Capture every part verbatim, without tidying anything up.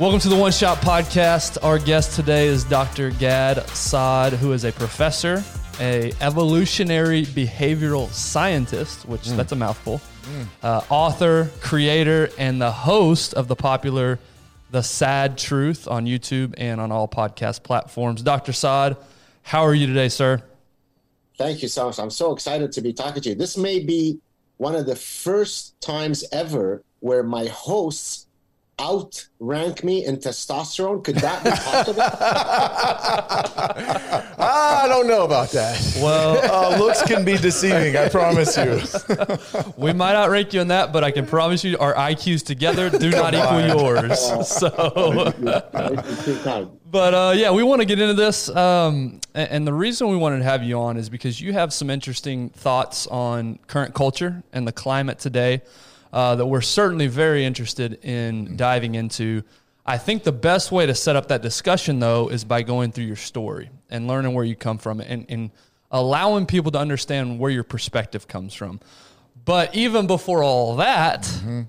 Welcome to the One Shot Podcast. Our guest today is Doctor Gad Saad, who is a professor, a evolutionary behavioral scientist, which mm. that's a mouthful, mm. uh, author, creator, and the host of the popular The Saad Truth on YouTube and on all podcast platforms. Doctor Saad, how are you today, sir? Thank you so much. I'm so excited to be talking to you. This may be one of the first times ever where my hosts outrank me in testosterone. Could that be possible? I don't know about that. Well, uh, looks can be deceiving, I promise you. We might outrank you in that, but I can promise you our I Qs together do not equal yours. So, but uh, yeah, we want to get into this. Um, and, and the reason we wanted to have you on is because you have some interesting thoughts on current culture and the climate today. Uh, that we're certainly very interested in diving into. I think the best way to set up that discussion, though, is by going through your story and learning where you come from and, and allowing people to understand where your perspective comes from. But even before all that, mm-hmm.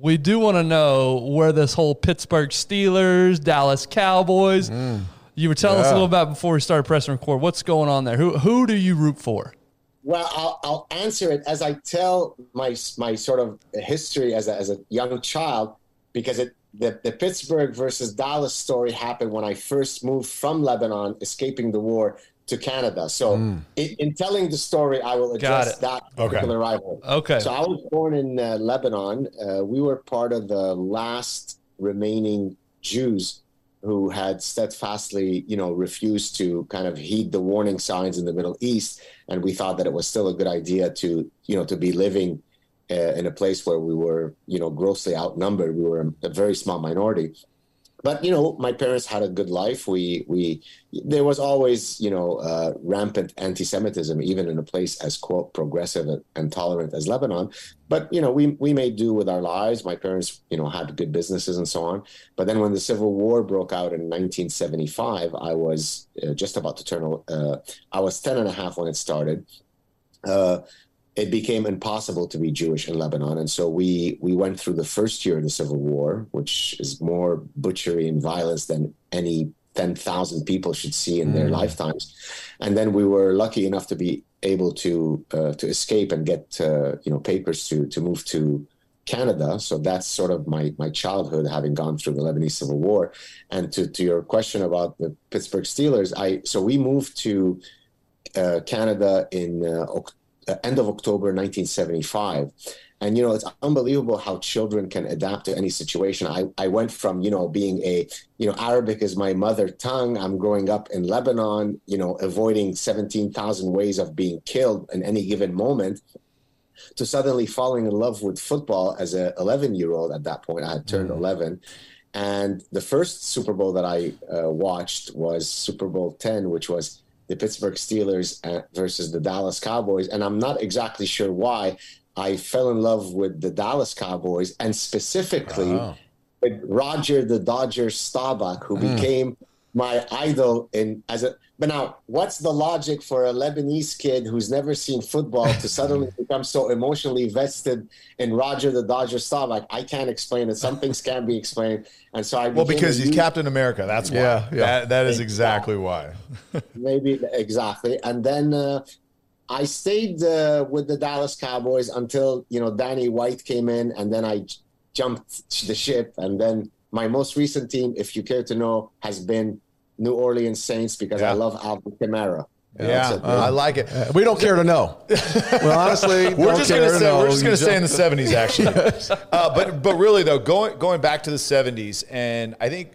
we do want to know where this whole Pittsburgh Steelers, Dallas Cowboys, mm. you were telling yeah. us a little about before we started pressing record. What's going on there? Who who do you root for? Well, I'll, I'll answer it as I tell my my sort of history as a, as a young child, because it the, the Pittsburgh versus Dallas story happened when I first moved from Lebanon, escaping the war, to Canada. So mm. in, in telling the story, I will address that particular okay. rivalry. Okay. So I was born in uh, Lebanon. Uh, we were part of the last remaining Jews who had steadfastly, you know, refused to kind of heed the warning signs in the Middle East. And we thought that it was still a good idea to, you know, to be living uh, in a place where we were, you know, grossly outnumbered. We were a very small minority. But, you know, my parents had a good life. We, we, there was always, you know, uh, rampant anti-Semitism, even in a place as, quote, progressive and tolerant as Lebanon. But, you know, we, we made do with our lives. My parents, you know, had good businesses and so on. But then when the Civil War broke out in nineteen seventy-five, I was uh, just about to turn, uh, I was ten and a half when it started. Uh, it became impossible to be Jewish in Lebanon. And so we, we went through the first year of the Civil War, which is more butchery and violence than any ten thousand people should see in their mm. lifetimes. And then we were lucky enough to be able to uh, to escape and get uh, you know papers to to move to Canada. So that's sort of my my childhood, having gone through the Lebanese Civil War. And to, to your question about the Pittsburgh Steelers, I so we moved to uh, Canada in uh, end of October nineteen seventy-five. And, you know, it's unbelievable how children can adapt to any situation. I, I went from, you know, being a, you know, Arabic is my mother tongue. I'm growing up in Lebanon, you know, avoiding seventeen thousand ways of being killed in any given moment, to suddenly falling in love with football as an eleven-year-old at that point. I had turned mm-hmm. eleven. And the first Super Bowl that I uh, watched was Super Bowl ten, which was the Pittsburgh Steelers versus the Dallas Cowboys. And I'm not exactly sure why I fell in love with the Dallas Cowboys, and specifically oh. with Roger the Dodger Staubach, who mm. became my idol in as a. But now, what's the logic for a Lebanese kid who's never seen football to suddenly become so emotionally vested in Roger the Dodger Staubach? I can't explain it. Some things can't be explained, and so I. Well, because he's Captain America. That's why. Yeah, yeah. That, that is exactly why. Maybe exactly, and then. Uh, I stayed uh, with the Dallas Cowboys until, you know, Danny White came in, and then I j- jumped the ship. And then my most recent team, if you care to know, has been New Orleans Saints, because yeah. I love Alvin Kamara. Yeah, you know, uh, I like it. Uh, we don't care to know. Well, honestly, we're just going to say, we're just going to stay in the seventies, actually. uh, but but really, though, going going back to the seventies, and I think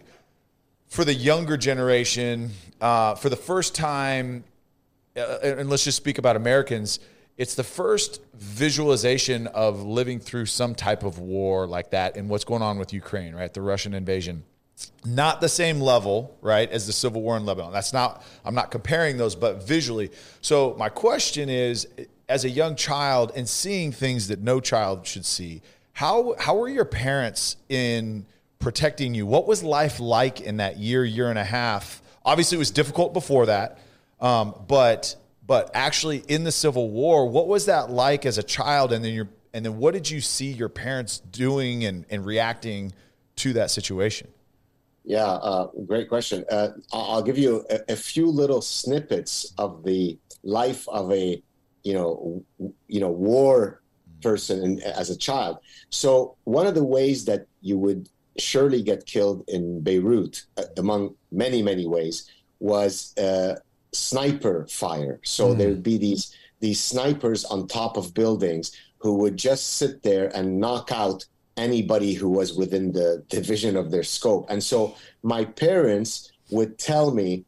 for the younger generation, uh, for the first time. Uh, and let's just speak about Americans, it's the first visualization of living through some type of war like that, and what's going on with Ukraine, right? The Russian invasion. Not the same level, right, as the Civil War in Lebanon. That's not, I'm not comparing those, but visually. So my question is, as a young child and seeing things that no child should see, how how were your parents in protecting you? What was life like in that year, year and a half? Obviously, it was difficult before that. Um, but but actually in the Civil War, what was that like as a child? And then your and then what did you see your parents doing and, and reacting to that situation? Yeah, uh, great question. Uh, I'll give you a, a few little snippets of the life of a, you know, you know, war person in, as a child. So one of the ways that you would surely get killed in Beirut, uh, among many, many ways, was uh, sniper fire. So mm. there would be these these snipers on top of buildings who would just sit there and knock out anybody who was within the division of their scope. And so my parents would tell me,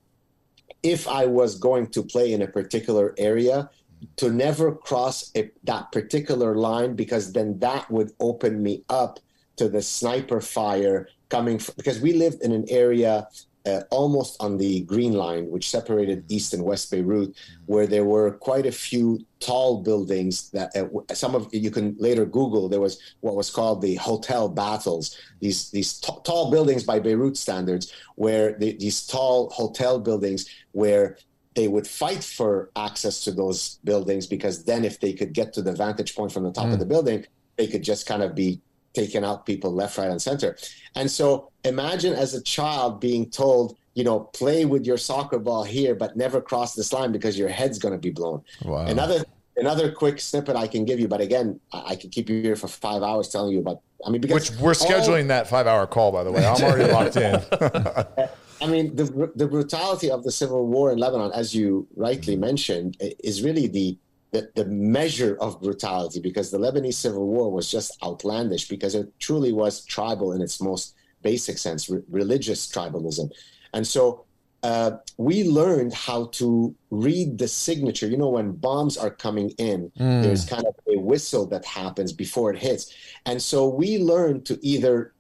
if I was going to play in a particular area, to never cross a, that particular line, because then that would open me up to the sniper fire coming from, because we lived in an area uh, almost on the Green Line, which separated East and West Beirut, where there were quite a few tall buildings that uh, some of you can later Google. There was what was called the Hotel Battles, these these t- tall buildings by Beirut standards, where the, these tall hotel buildings where they would fight for access to those buildings, because then if they could get to the vantage point from the top mm. of the building, they could just kind of be taking out people left, right, and center. And so imagine as a child being told, you know, play with your soccer ball here, but never cross this line because your head's going to be blown. Wow. Another another quick snippet I can give you, but again, I, I could keep you here for five hours telling you about, I mean, because— Which we're scheduling all, that five-hour call, by the way. I'm already locked in. I mean, the the brutality of the civil war in Lebanon, as you rightly mentioned, is really the The, the measure of brutality, because the Lebanese Civil War was just outlandish, because it truly was tribal in its most basic sense, re- religious tribalism. And so uh, we learned how to read the signature. You know, when bombs are coming in, mm. there's kind of a whistle that happens before it hits. And so we learned to either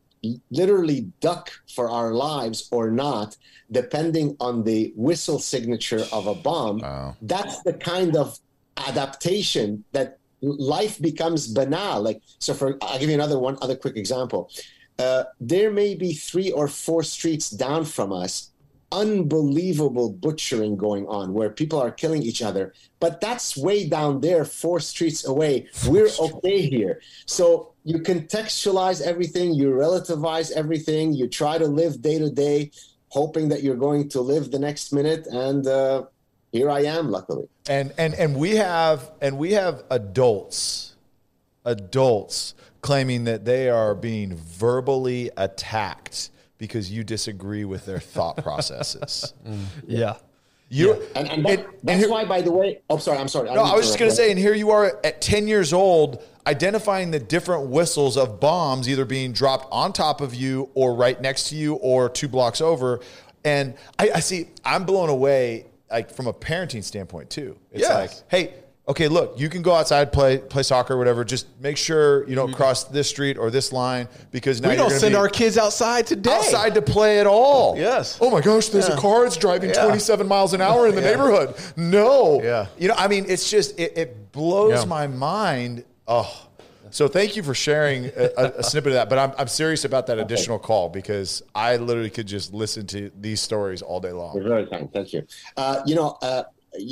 literally duck for our lives or not, depending on the whistle signature of a bomb. Wow. That's the kind of adaptation that life becomes banal. Like, so for, I'll give you another one, other quick example. Uh, there may be three or four streets down from us, unbelievable butchering going on where people are killing each other, but that's way down there, four streets away. We're okay here. So you contextualize everything, you relativize everything, you try to live day to day, hoping that you're going to live the next minute. And, uh, here I am, luckily. And and and we have and we have adults, adults claiming that they are being verbally attacked because you disagree with their thought processes. Mm. Yeah. You, yeah. And, and, that, and that's and here, why, by the way, oh, sorry, I'm sorry. I no, I was just going to say, and here you are at ten years old, identifying the different whistles of bombs either being dropped on top of you or right next to you or two blocks over. And I, I see, I'm blown away. Like from a parenting standpoint too, it's yes. like, hey, okay, look, you can go outside, play play soccer, or whatever. Just make sure you don't mm-hmm. cross this street or this line, because now we you're don't send be our kids outside today. Outside to play at all. Yes. Oh my gosh, there's yeah. a car that's driving yeah. twenty-seven miles an hour in the yeah. neighborhood. No. Yeah. You know, I mean, it's just it, it blows yeah. my mind. Oh. So thank you for sharing a, a, a snippet of that. But I'm I'm serious about that additional call, because I literally could just listen to these stories all day long. You're very kind. Thank you. Uh, you know, uh,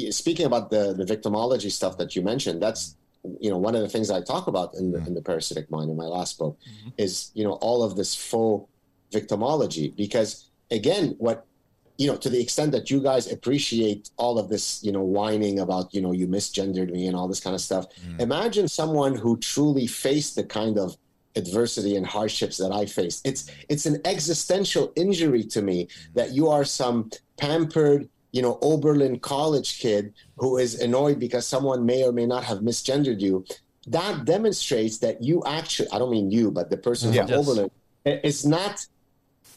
speaking about the, the victimology stuff that you mentioned, that's, you know, one of the things I talk about in the, in the Parasitic Mind in my last book mm-hmm. is, you know, all of this faux victimology. Because, again, what, you know, to the extent that you guys appreciate all of this, you know, whining about, you know, you misgendered me and all this kind of stuff. Mm. Imagine someone who truly faced the kind of adversity and hardships that I faced. It's it's an existential injury to me that you are some pampered, you know, Oberlin college kid who is annoyed because someone may or may not have misgendered you. That demonstrates that you actually, I don't mean you, but the person yeah, from yes. Oberlin is not,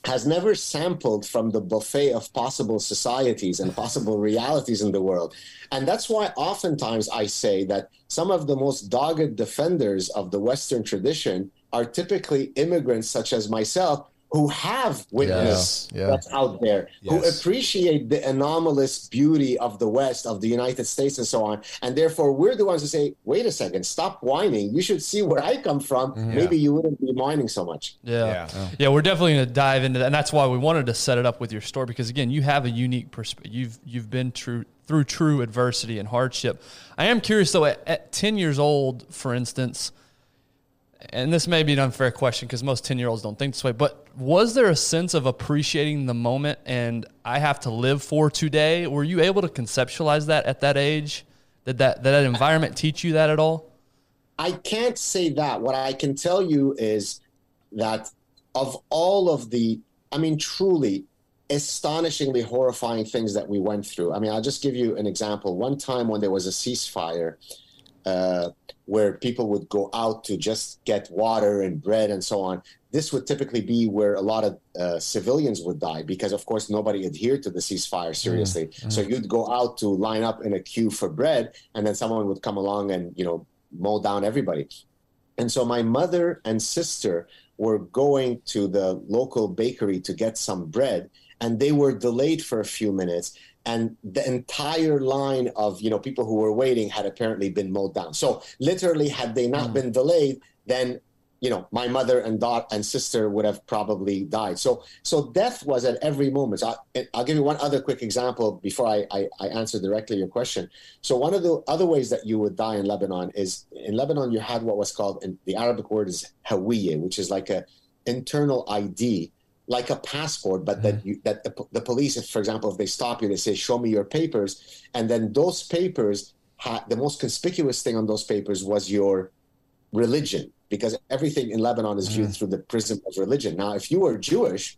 has never sampled from the buffet of possible societies and possible realities in the world. And that's why oftentimes I say that some of the most dogged defenders of the Western tradition are typically immigrants such as myself, who have witnessed yes, yeah. what's out there, yes. who appreciate the anomalous beauty of the West, of the United States, and so on. And therefore, we're the ones who say, wait a second, stop whining. You should see where I come from. Yeah. Maybe you wouldn't be whining so much. Yeah. Yeah. yeah, yeah, we're definitely going to dive into that. And that's why we wanted to set it up with your story, because, again, you have a unique perspective. You've, you've been true, through true adversity and hardship. I am curious, though, at, at ten years old, for instance, and this may be an unfair question because most ten-year-olds don't think this way, but was there a sense of appreciating the moment and I have to live for today? Were you able to conceptualize that at that age? Did that, did that environment teach you that at all? I can't say that. What I can tell you is that of all of the, I mean, truly astonishingly horrifying things that we went through. I mean, I'll just give you an example. One time when there was a ceasefire uh, where people would go out to just get water and bread and so on, this would typically be where a lot of uh, civilians would die because, of course, nobody adhered to the ceasefire seriously. Mm-hmm. So you'd go out to line up in a queue for bread, and then someone would come along and, you know, mow down everybody. And so my mother and sister were going to the local bakery to get some bread, and they were delayed for a few minutes. And the entire line of, you know, people who were waiting had apparently been mowed down. So literally, had they not mm-hmm. been delayed, then, you know, my mother and daughter and sister would have probably died. So so death was at every moment. So I, I'll give you one other quick example before I, I, I answer directly your question. So one of the other ways that you would die in Lebanon is, in Lebanon, you had what was called, in the Arabic word is hawiyya, which is like a internal I D, like a passport, but mm-hmm. that you, that the, the police, if, for example, if they stop you, they say, show me your papers. And then those papers, ha- the most conspicuous thing on those papers was your religion, because everything in Lebanon is viewed mm. through the prism of religion. Now, if you were Jewish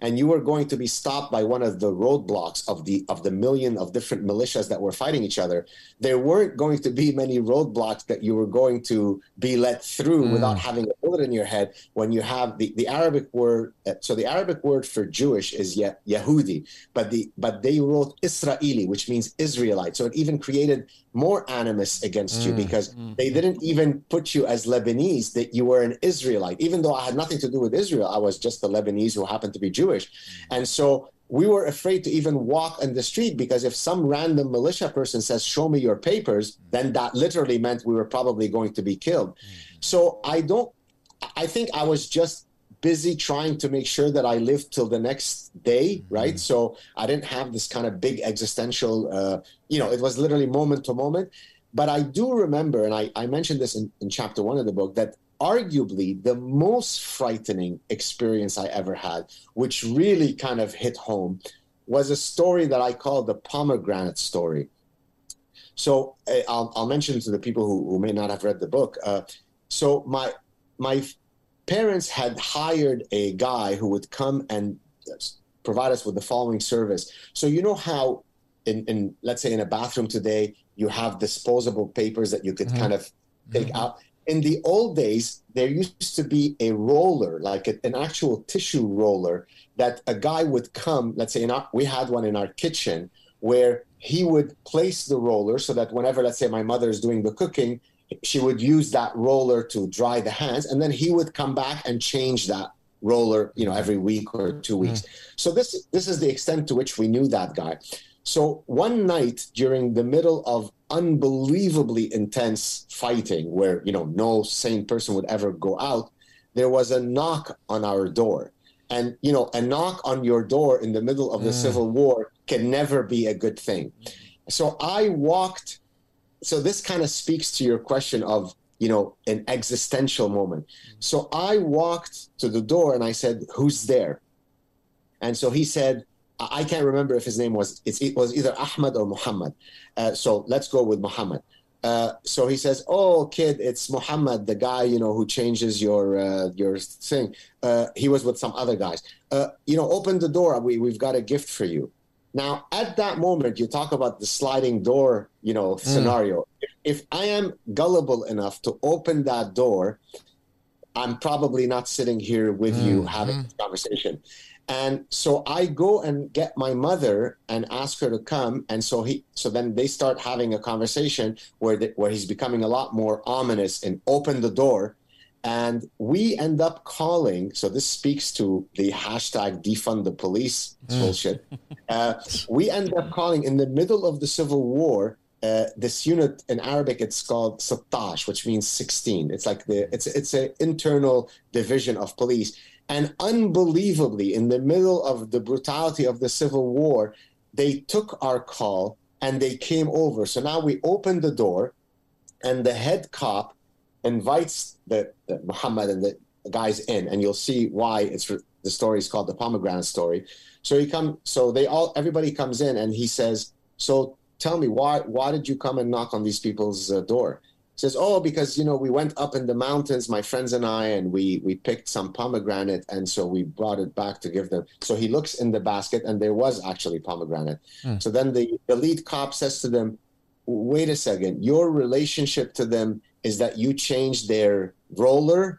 and you were going to be stopped by one of the roadblocks of the of the million of different militias that were fighting each other, there weren't going to be many roadblocks that you were going to be let through mm. without having a bullet in your head. When you have the, the Arabic word, so the Arabic word for Jewish is Yehudi, but the but they wrote Israeli, which means Israelite. So it even created more animus against mm. you because mm. they didn't even put you as Lebanese, that you were an Israelite. Even though I had nothing to do with Israel, I was just a Lebanese who happened to be Jewish. And so we were afraid to even walk in the street because if some random militia person says, show me your papers, then that literally meant we were probably going to be killed. So I don't, I think I was just busy trying to make sure that I lived till the next day, mm-hmm. right? So I didn't have this kind of big existential, uh, you know, it was literally moment to moment. But I do remember, and I, I mentioned this in, in chapter one of the book, that arguably the most frightening experience I ever had, which really kind of hit home, was a story that I call the pomegranate story. So I'll, I'll mention to the people who, who may not have read the book. Uh, so my my parents had hired a guy who would come and provide us with the following service. So you know how in, in let's say in a bathroom today, you have disposable papers that you could mm-hmm. kind of take mm-hmm. out. In the old days, there used to be a roller, like a, an actual tissue roller, that a guy would come, let's say in our, we had one in our kitchen, where he would place the roller so that whenever, let's say my mother is doing the cooking, she would use that roller to dry the hands, and then he would come back and change that roller, you know, every week or two weeks. Mm-hmm. So this this is the extent to which we knew that guy. So one night during the middle of unbelievably intense fighting, where, you know, no sane person would ever go out, there was a knock on our door. And, you know, a knock on your door in the middle of the mm. Civil War can never be a good thing. So I walked. So this kind of speaks to your question of, you know, an existential moment. So I walked to the door and I said, who's there? And so he said, I can't remember if his name was, it's, it was either Ahmed or Muhammad. Uh, so let's go with Muhammad. Uh, so he says, oh, kid, it's Muhammad, the guy, you know, who changes your uh, your thing. Uh, he was with some other guys. Uh, you know, open the door. We, we've got a gift for you. Now, at that moment, you talk about the sliding door, you know, mm. scenario. If, if I am gullible enough to open that door, I'm probably not sitting here with mm. you having mm. this conversation. And so I go and get my mother and ask her to come. And so he, so then they start having a conversation where the, where he's becoming a lot more ominous and open the door. And we end up calling, so this speaks to the hashtag defund the police bullshit. Uh, we end up calling in the middle of the Civil War, uh, this unit in Arabic, it's called Sattash, which means sixteen. It's like the, it's, it's an internal division of police. And unbelievably, in the middle of the brutality of the Civil War, they took our call and they came over. So now we opened the door and the head cop invites the, the Muhammad and the guys in, and you'll see why it's the story is called the pomegranate story. So he come, so they all, everybody comes in, and he says, "So tell me, why why did you come and knock on these people's uh, door?" He says, "Oh, because you know we went up in the mountains, my friends and I, and we we picked some pomegranate, and so we brought it back to give them." So he looks in the basket, and there was actually pomegranate. Mm. So then the, the lead cop says to them, "Wait a second, your relationship to them is that you changed their roller.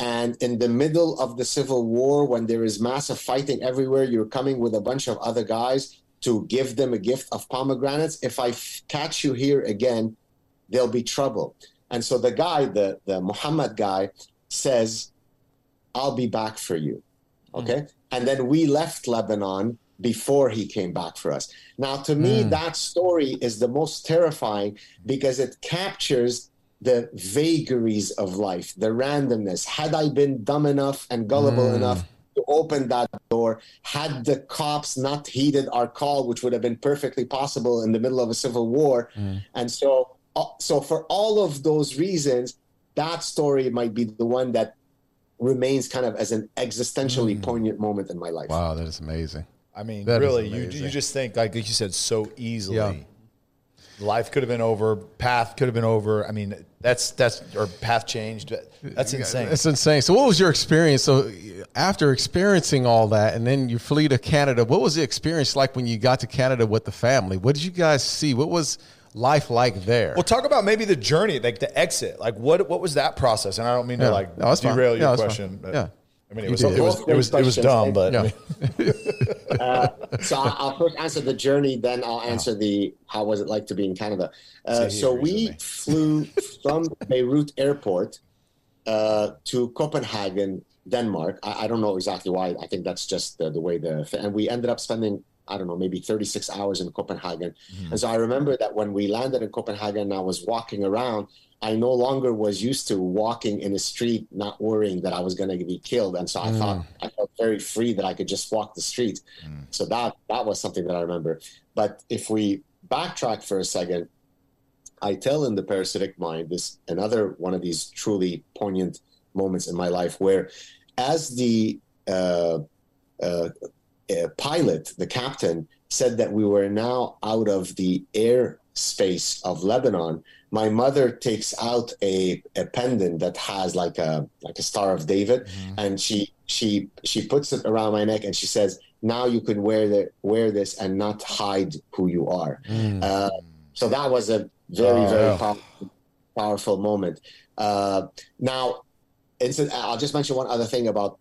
And in the middle of the Civil War, when there is massive fighting everywhere, you're coming with a bunch of other guys to give them a gift of pomegranates. If I f- catch you here again, there'll be trouble." And so the guy, the, the Muhammad guy, says, "I'll be back for you." Okay? Mm. And then we left Lebanon before he came back for us. Now, to me, mm. that story is the most terrifying because it captures the vagaries of life, the randomness. Had I been dumb enough and gullible mm. enough to open that door, had the cops not heeded our call, which would have been perfectly possible in the middle of a civil war. Mm. And so, uh, so for all of those reasons, that story might be the one that remains kind of as an existentially mm. poignant moment in my life. Wow, that is amazing. I mean, that really, you you just think, like you said, so easily. Yeah. Life could have been over. Path could have been over. I mean, that's that's or path changed. That's insane. It's insane. So, what was your experience? So, after experiencing all that, and then you flee to Canada. What was the experience like when you got to Canada with the family? What did you guys see? What was life like there? Well, talk about maybe the journey, like the exit. Like what what was that process? And I don't mean yeah. to like no, derail your yeah, question. But yeah. I mean, it was it was, it was it was dumb, but yeah. uh, so I'll first answer the journey, then I'll answer wow. the how was it like to be in Canada. Uh, so we flew from Beirut airport uh, to Copenhagen, Denmark. I, I don't know exactly why. I think that's just the, the way the and we ended up spending, I don't know, maybe thirty-six hours in Copenhagen. Mm. And so I remember that when we landed in Copenhagen, I was walking around. I no longer was used to walking in a street, not worrying that I was going to be killed. And so I mm. thought I felt very free that I could just walk the street. Mm. So that, that was something that I remember. But if we backtrack for a second, I tell in The Parasitic Mind, this another one of these truly poignant moments in my life where as the uh, uh, uh, pilot, the captain, said that we were now out of the air space of Lebanon, my mother takes out a, a pendant that has like a like a Star of David, mm-hmm. and she she she puts it around my neck and she says, "Now you can wear the wear this and not hide who you are." Mm. Uh, so that was a very oh, very yeah. powerful, powerful moment. Uh, now, it's, I'll just mention one other thing about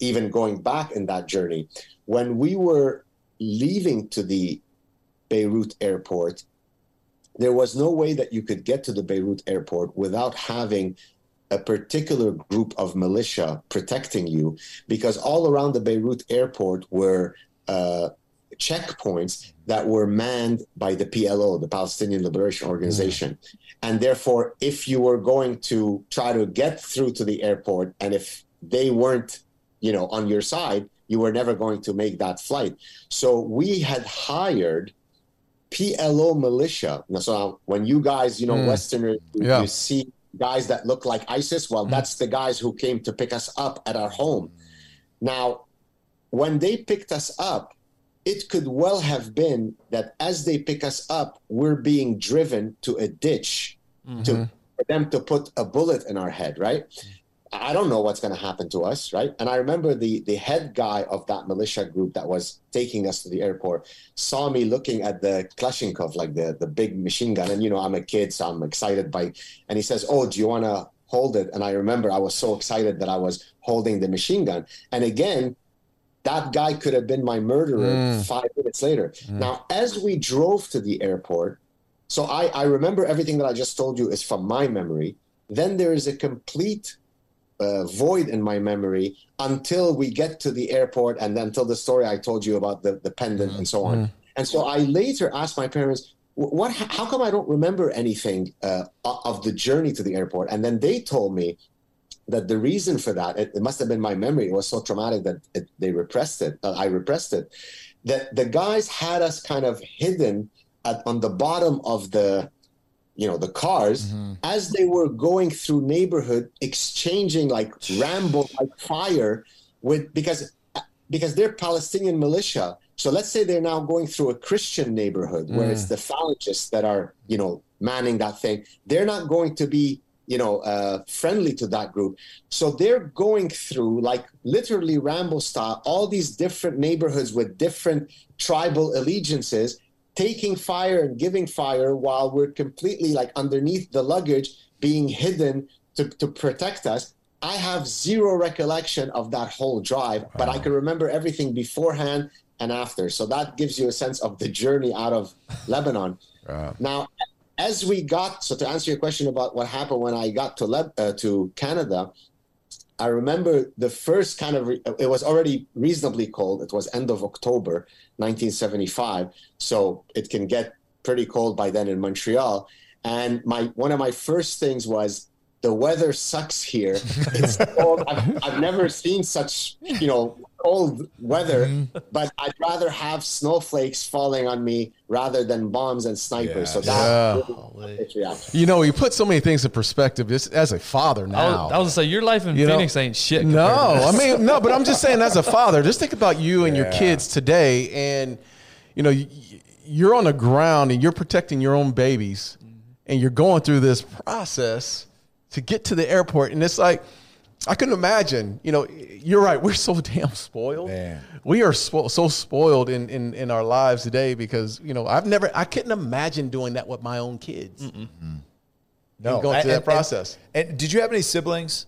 even going back in that journey. When we were leaving to the Beirut airport, there was no way that you could get to the Beirut airport without having a particular group of militia protecting you, because all around the Beirut airport were uh, checkpoints that were manned by the P L O, the Palestinian Liberation Organization. Mm. And therefore, if you were going to try to get through to the airport, and if they weren't, you know, on your side, you were never going to make that flight. So we had hired P L O militia. So when you guys, you know, mm. Westerners, yeah. you see guys that look like ISIS, well, mm. that's the guys who came to pick us up at our home. Now, when they picked us up, it could well have been that as they pick us up, we're being driven to a ditch mm-hmm. to, for them to put a bullet in our head, right? I don't know what's going to happen to us, right? And I remember the the head guy of that militia group that was taking us to the airport saw me looking at the Kalashnikov, like the, the big machine gun. And, you know, I'm a kid, so I'm excited by... And he says, "Oh, do you want to hold it?" And I remember I was so excited that I was holding the machine gun. And again, that guy could have been my murderer mm. five minutes later. Mm. Now, as we drove to the airport... So I, I remember everything that I just told you is from my memory. Then there is a complete... Uh, void in my memory until we get to the airport and then until the story I told you about the, the pendant mm. and so on. Mm. And so I later asked my parents, "What? How come I don't remember anything uh, of the journey to the airport?" And then they told me that the reason for that, it, it must have been my memory. It was so traumatic that it, they repressed it. Uh, I repressed it. That the guys had us kind of hidden at, on the bottom of the you know, the cars, mm-hmm. as they were going through neighborhood, exchanging like Rambo, like fire with, because, because they're Palestinian militia. So let's say they're now going through a Christian neighborhood where mm. it's the phalangists that are, you know, manning that thing. They're not going to be, you know, uh, friendly to that group. So they're going through like literally Rambo style, all these different neighborhoods with different tribal allegiances, taking fire and giving fire while we're completely like underneath the luggage being hidden to, to protect us. I have zero recollection of that whole drive, wow. but I can remember everything beforehand and after. So that gives you a sense of the journey out of Lebanon. Wow. Now, as we got, so to answer your question about what happened when I got to Le- uh, to Canada, I remember the first kind of, re- it was already reasonably cold. It was end of October, nineteen seventy-five. So it can get pretty cold by then in Montreal. And my one of my first things was, the weather sucks here. It's cold. I've, I've never seen such, you know, cold weather, mm-hmm. but I'd rather have snowflakes falling on me rather than bombs and snipers. Yeah. So that, yeah. really, you know, you put so many things in perspective. This, as a father now, I was gonna say your life in you Phoenix know, ain't shit. No, I mean no, but I'm just saying as a father, just think about you and yeah. your kids today, and you know, you're on the ground and you're protecting your own babies, mm-hmm. and you're going through this process to get to the airport. And it's like, I couldn't imagine, you know, you're right. We're so damn spoiled. Man. We are so, so spoiled in, in, in our lives today because, you know, I've never, I couldn't imagine doing that with my own kids. Mm-hmm. No. And going I, through and, that process. And, and did you have any siblings?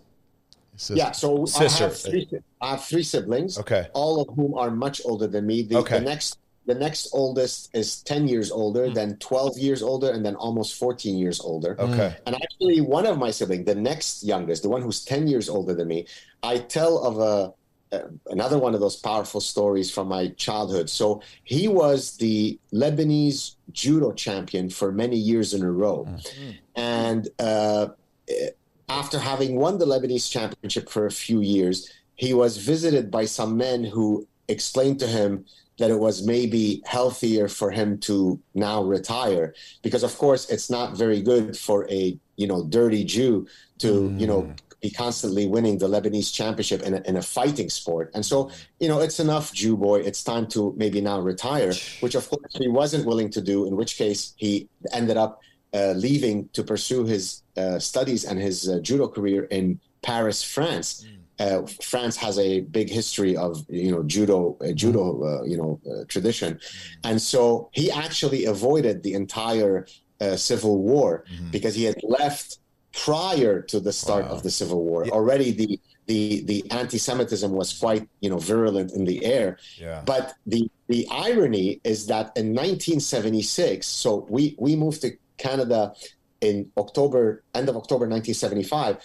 Sister. Yeah. So Sister. I, have three, I have three siblings. Okay. All of whom are much older than me. The, okay. the next, the next oldest is ten years older, then twelve years older, and then almost fourteen years older. Okay. And actually one of my siblings, the next youngest, the one who's ten years older than me, I tell of a, uh, another one of those powerful stories from my childhood. So he was the Lebanese judo champion for many years in a row. Mm-hmm. And uh, after having won the Lebanese championship for a few years, he was visited by some men who explained to him that it was maybe healthier for him to now retire, because of course it's not very good for a, you know, dirty Jew to, mm. you know, be constantly winning the Lebanese championship in a, in a fighting sport. And so, you know, it's enough, Jew boy, it's time to maybe now retire, which of course he wasn't willing to do, in which case he ended up uh, leaving to pursue his uh, studies and his uh, judo career in Paris, France. Mm. Uh, France has a big history of, you know, judo, uh, judo, uh, you know, uh, tradition. And so he actually avoided the entire uh, Civil War mm-hmm. because he had left prior to the start wow. of the Civil War. Yeah. Already the, the, the anti-Semitism was quite, you know, virulent in the air. Yeah. But the, the irony is that in nineteen seventy-six, so we, we moved to Canada in October, end of October nineteen seventy-five,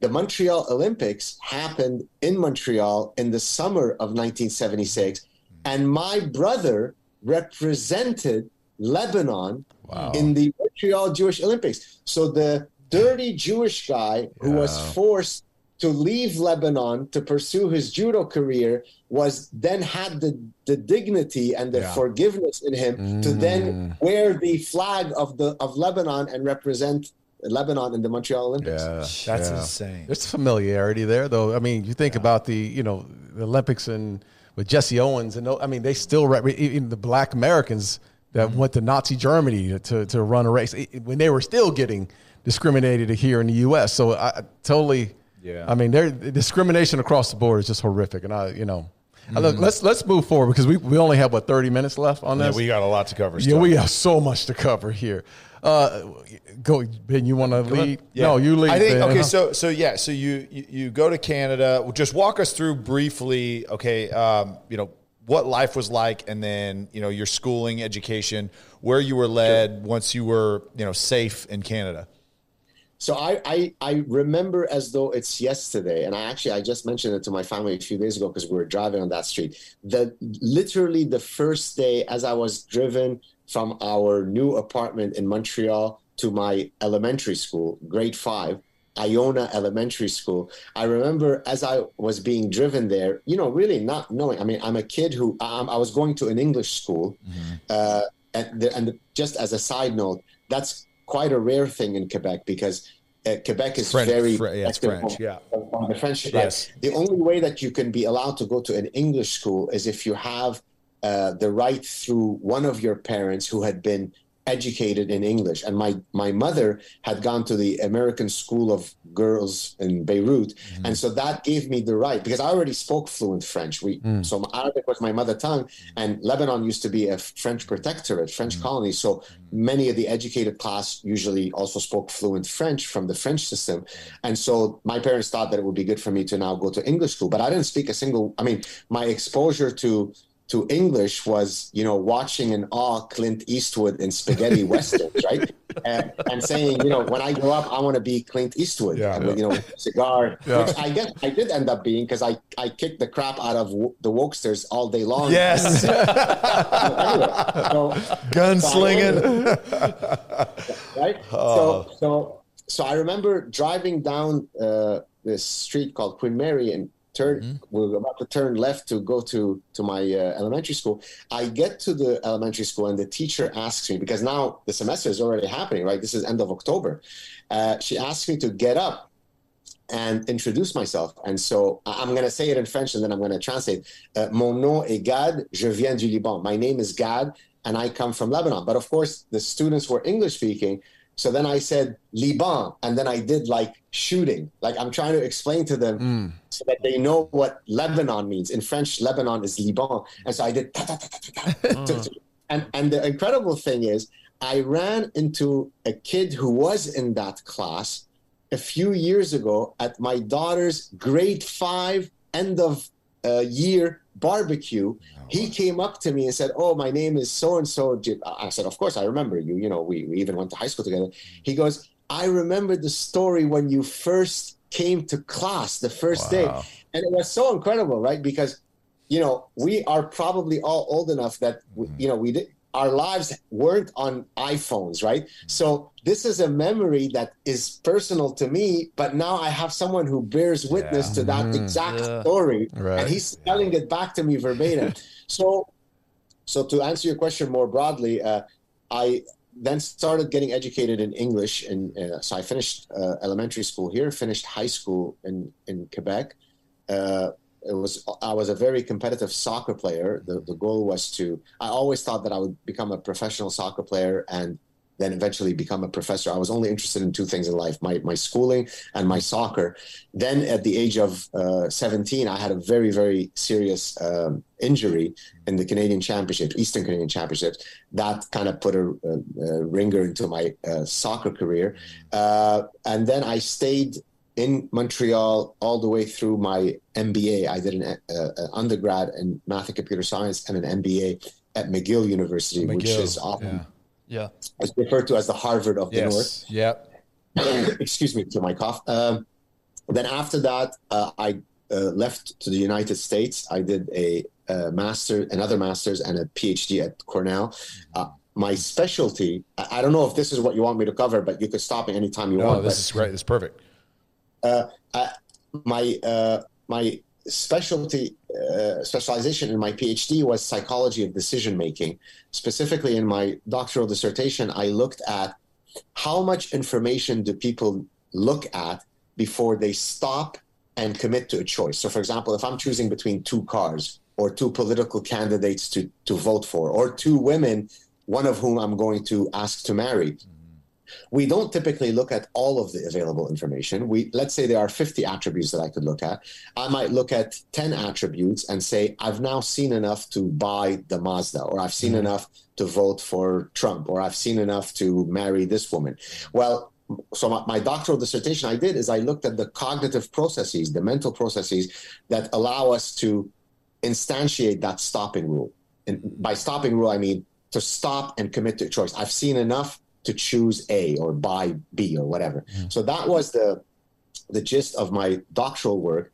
the Montreal Olympics happened in Montreal in the summer of nineteen seventy-six, and my brother represented Lebanon wow. in the Montreal Jewish Olympics. So the dirty Jewish guy who yeah. was forced to leave Lebanon to pursue his judo career was then had the, the dignity and the yeah. forgiveness in him mm. to then wear the flag of the of Lebanon and represent Lebanon in the Montreal Olympics. Yeah, that's yeah. insane. There's familiarity there, though. I mean, you think yeah. about the, you know, the Olympics and with Jesse Owens, and I mean, they still rep- even the Black Americans that mm-hmm. went to Nazi Germany to to run a race when they were still getting discriminated here in the U S. So I totally, yeah. I mean, their discrimination across the board is just horrific, and I, you know. Mm-hmm. Look, let's let's move forward because we, we only have, what, thirty minutes left on this? Yeah, we got a lot to cover still. Yeah, we have so much to cover here. Uh, go, Ben, you want to lead? Yeah. No, you lead, I think, Ben. Okay, so, so yeah, so you, you, you go to Canada. Just walk us through briefly, okay, um, you know, what life was like and then, you know, your schooling, education, where you were led sure. once you were, you know, safe in Canada. So I, I I remember as though it's yesterday, and I actually I just mentioned it to my family a few days ago because we were driving on that street. The literally the first day as I was driven from our new apartment in Montreal to my elementary school, grade five, Iona Elementary School. I remember as I was being driven there, you know, really not knowing. I mean, I'm a kid who um, I was going to an English school, mm-hmm. uh, and, the, and the, just as a side note, that's quite a rare thing in Quebec because uh, Quebec is French, very French, yes, French, yeah. on the French side. Yes. The only way that you can be allowed to go to an English school is if you have uh, the right through one of your parents who had been educated in English. And my, my mother had gone to the American School of Girls in Beirut. Mm-hmm. And so that gave me the right, because I already spoke fluent French. We mm. So Arabic was my mother tongue, and Lebanon used to be a French protectorate, French mm. colony. So many of the educated class usually also spoke fluent French from the French system. And so my parents thought that it would be good for me to now go to English school, but I didn't speak a single, I mean, my exposure to to English was, you know, watching in awe Clint Eastwood in spaghetti westerns, right? And, and saying, you know, when I grow up, I want to be Clint Eastwood, yeah, and, yeah. you know, with a cigar, yeah. which I guess I did end up being because I, I kicked the crap out of w- the wokesters all day long. Yes. so, anyway, so, Gunslinging. So right? Oh. So, so, so I remember driving down uh, this street called Queen Mary and turn mm-hmm. we're about to turn left to go to to my uh, elementary school. I get to the elementary school and the teacher asks me, because now the semester is already happening, right? This is end of October. Uh, she asks me to get up and introduce myself. And so I'm going to say it in French and then I'm going to translate. Uh, Mon nom est Gad, je viens du Liban. My name is Gad and I come from Lebanon. But of course, the students were English speaking. So then I said, Liban, and then I did like shooting. Like I'm trying to explain to them mm. so that they know what Lebanon means. In French, Lebanon is Liban. And so I did. Ta, ta, ta, ta, ta, ta. And, and the incredible thing is I ran into a kid who was in that class a few years ago at my daughter's grade five end of uh, year barbecue. He came up to me and said, oh, my name is so-and-so. I said, of course, I remember you. You know, we, we even went to high school together. He goes, I remember the story when you first came to class the first wow. day. And it was so incredible, right? Because, you know, we are probably all old enough that, we, you know, we did, our lives weren't on iPhones, right? So this is a memory that is personal to me, but now I have someone who bears witness yeah. to that mm, exact yeah. story, right. and he's telling yeah. it back to me verbatim. So, so to answer your question more broadly, uh, I then started getting educated in English, and uh, so I finished uh, elementary school here, finished high school in in Quebec. Uh, it was I was a very competitive soccer player. The, the goal was to. I always thought that I would become a professional soccer player and then eventually become a professor. I was only interested in two things in life, my my schooling and my soccer. Then at the age of uh, seventeen, I had a very, very serious um, injury in the Canadian Championship, Eastern Canadian Championships. That kind of put a, a, a ringer into my uh, soccer career. Uh, and then I stayed in Montreal all the way through my M B A. I did an uh, undergrad in math and computer science and an M B A at McGill University, McGill, which is often... Yeah. Yeah, it's referred to as the Harvard of the yes. North. Yeah. Excuse me for my cough. Um, then after that, uh, I uh, left to the United States. I did a, a master, another master's, and a PhD at Cornell. Uh, my specialty. I, I don't know if this is what you want me to cover, but you could stop me anytime you no, want. No, this but, is great. This is perfect. Uh, I, my uh, my specialty. Uh, specialization in my PhD was psychology of decision making. Specifically, in my doctoral dissertation, I looked at how much information do people look at before they stop and commit to a choice. So, for example, if I'm choosing between two cars or two political candidates to, to vote for, or two women, one of whom I'm going to ask to marry, we don't typically look at all of the available information. We let's say there are fifty attributes that I could look at. I might look at ten attributes and say, I've now seen enough to buy the Mazda, or I've seen enough to vote for Trump, or I've seen enough to marry this woman. Well, so my, my doctoral dissertation I did is I looked at the cognitive processes, the mental processes that allow us to instantiate that stopping rule. And by stopping rule, I mean to stop and commit to a choice. I've seen enough to choose A or buy B or whatever. Yeah. So that was the the gist of my doctoral work.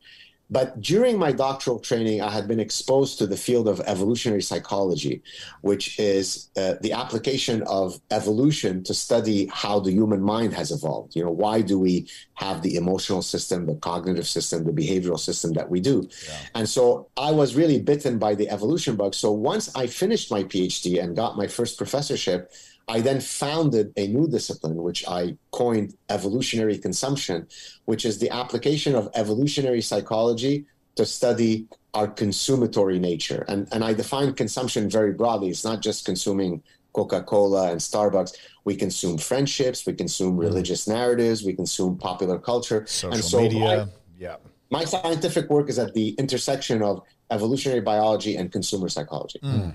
But during my doctoral training, I had been exposed to the field of evolutionary psychology, which is uh, the application of evolution to study how the human mind has evolved. You know, why do we have the emotional system, the cognitive system, the behavioral system that we do? Yeah. And so I was really bitten by the evolution bug. So once I finished my PhD and got my first professorship, I then founded a new discipline, which I coined evolutionary consumption, which is the application of evolutionary psychology to study our consummatory nature. And, and I define consumption very broadly. It's not just consuming Coca-Cola and Starbucks. We consume friendships, we consume mm. religious narratives, we consume popular culture. Social and so media. I, yeah. My scientific work is at the intersection of evolutionary biology and consumer psychology. Mm.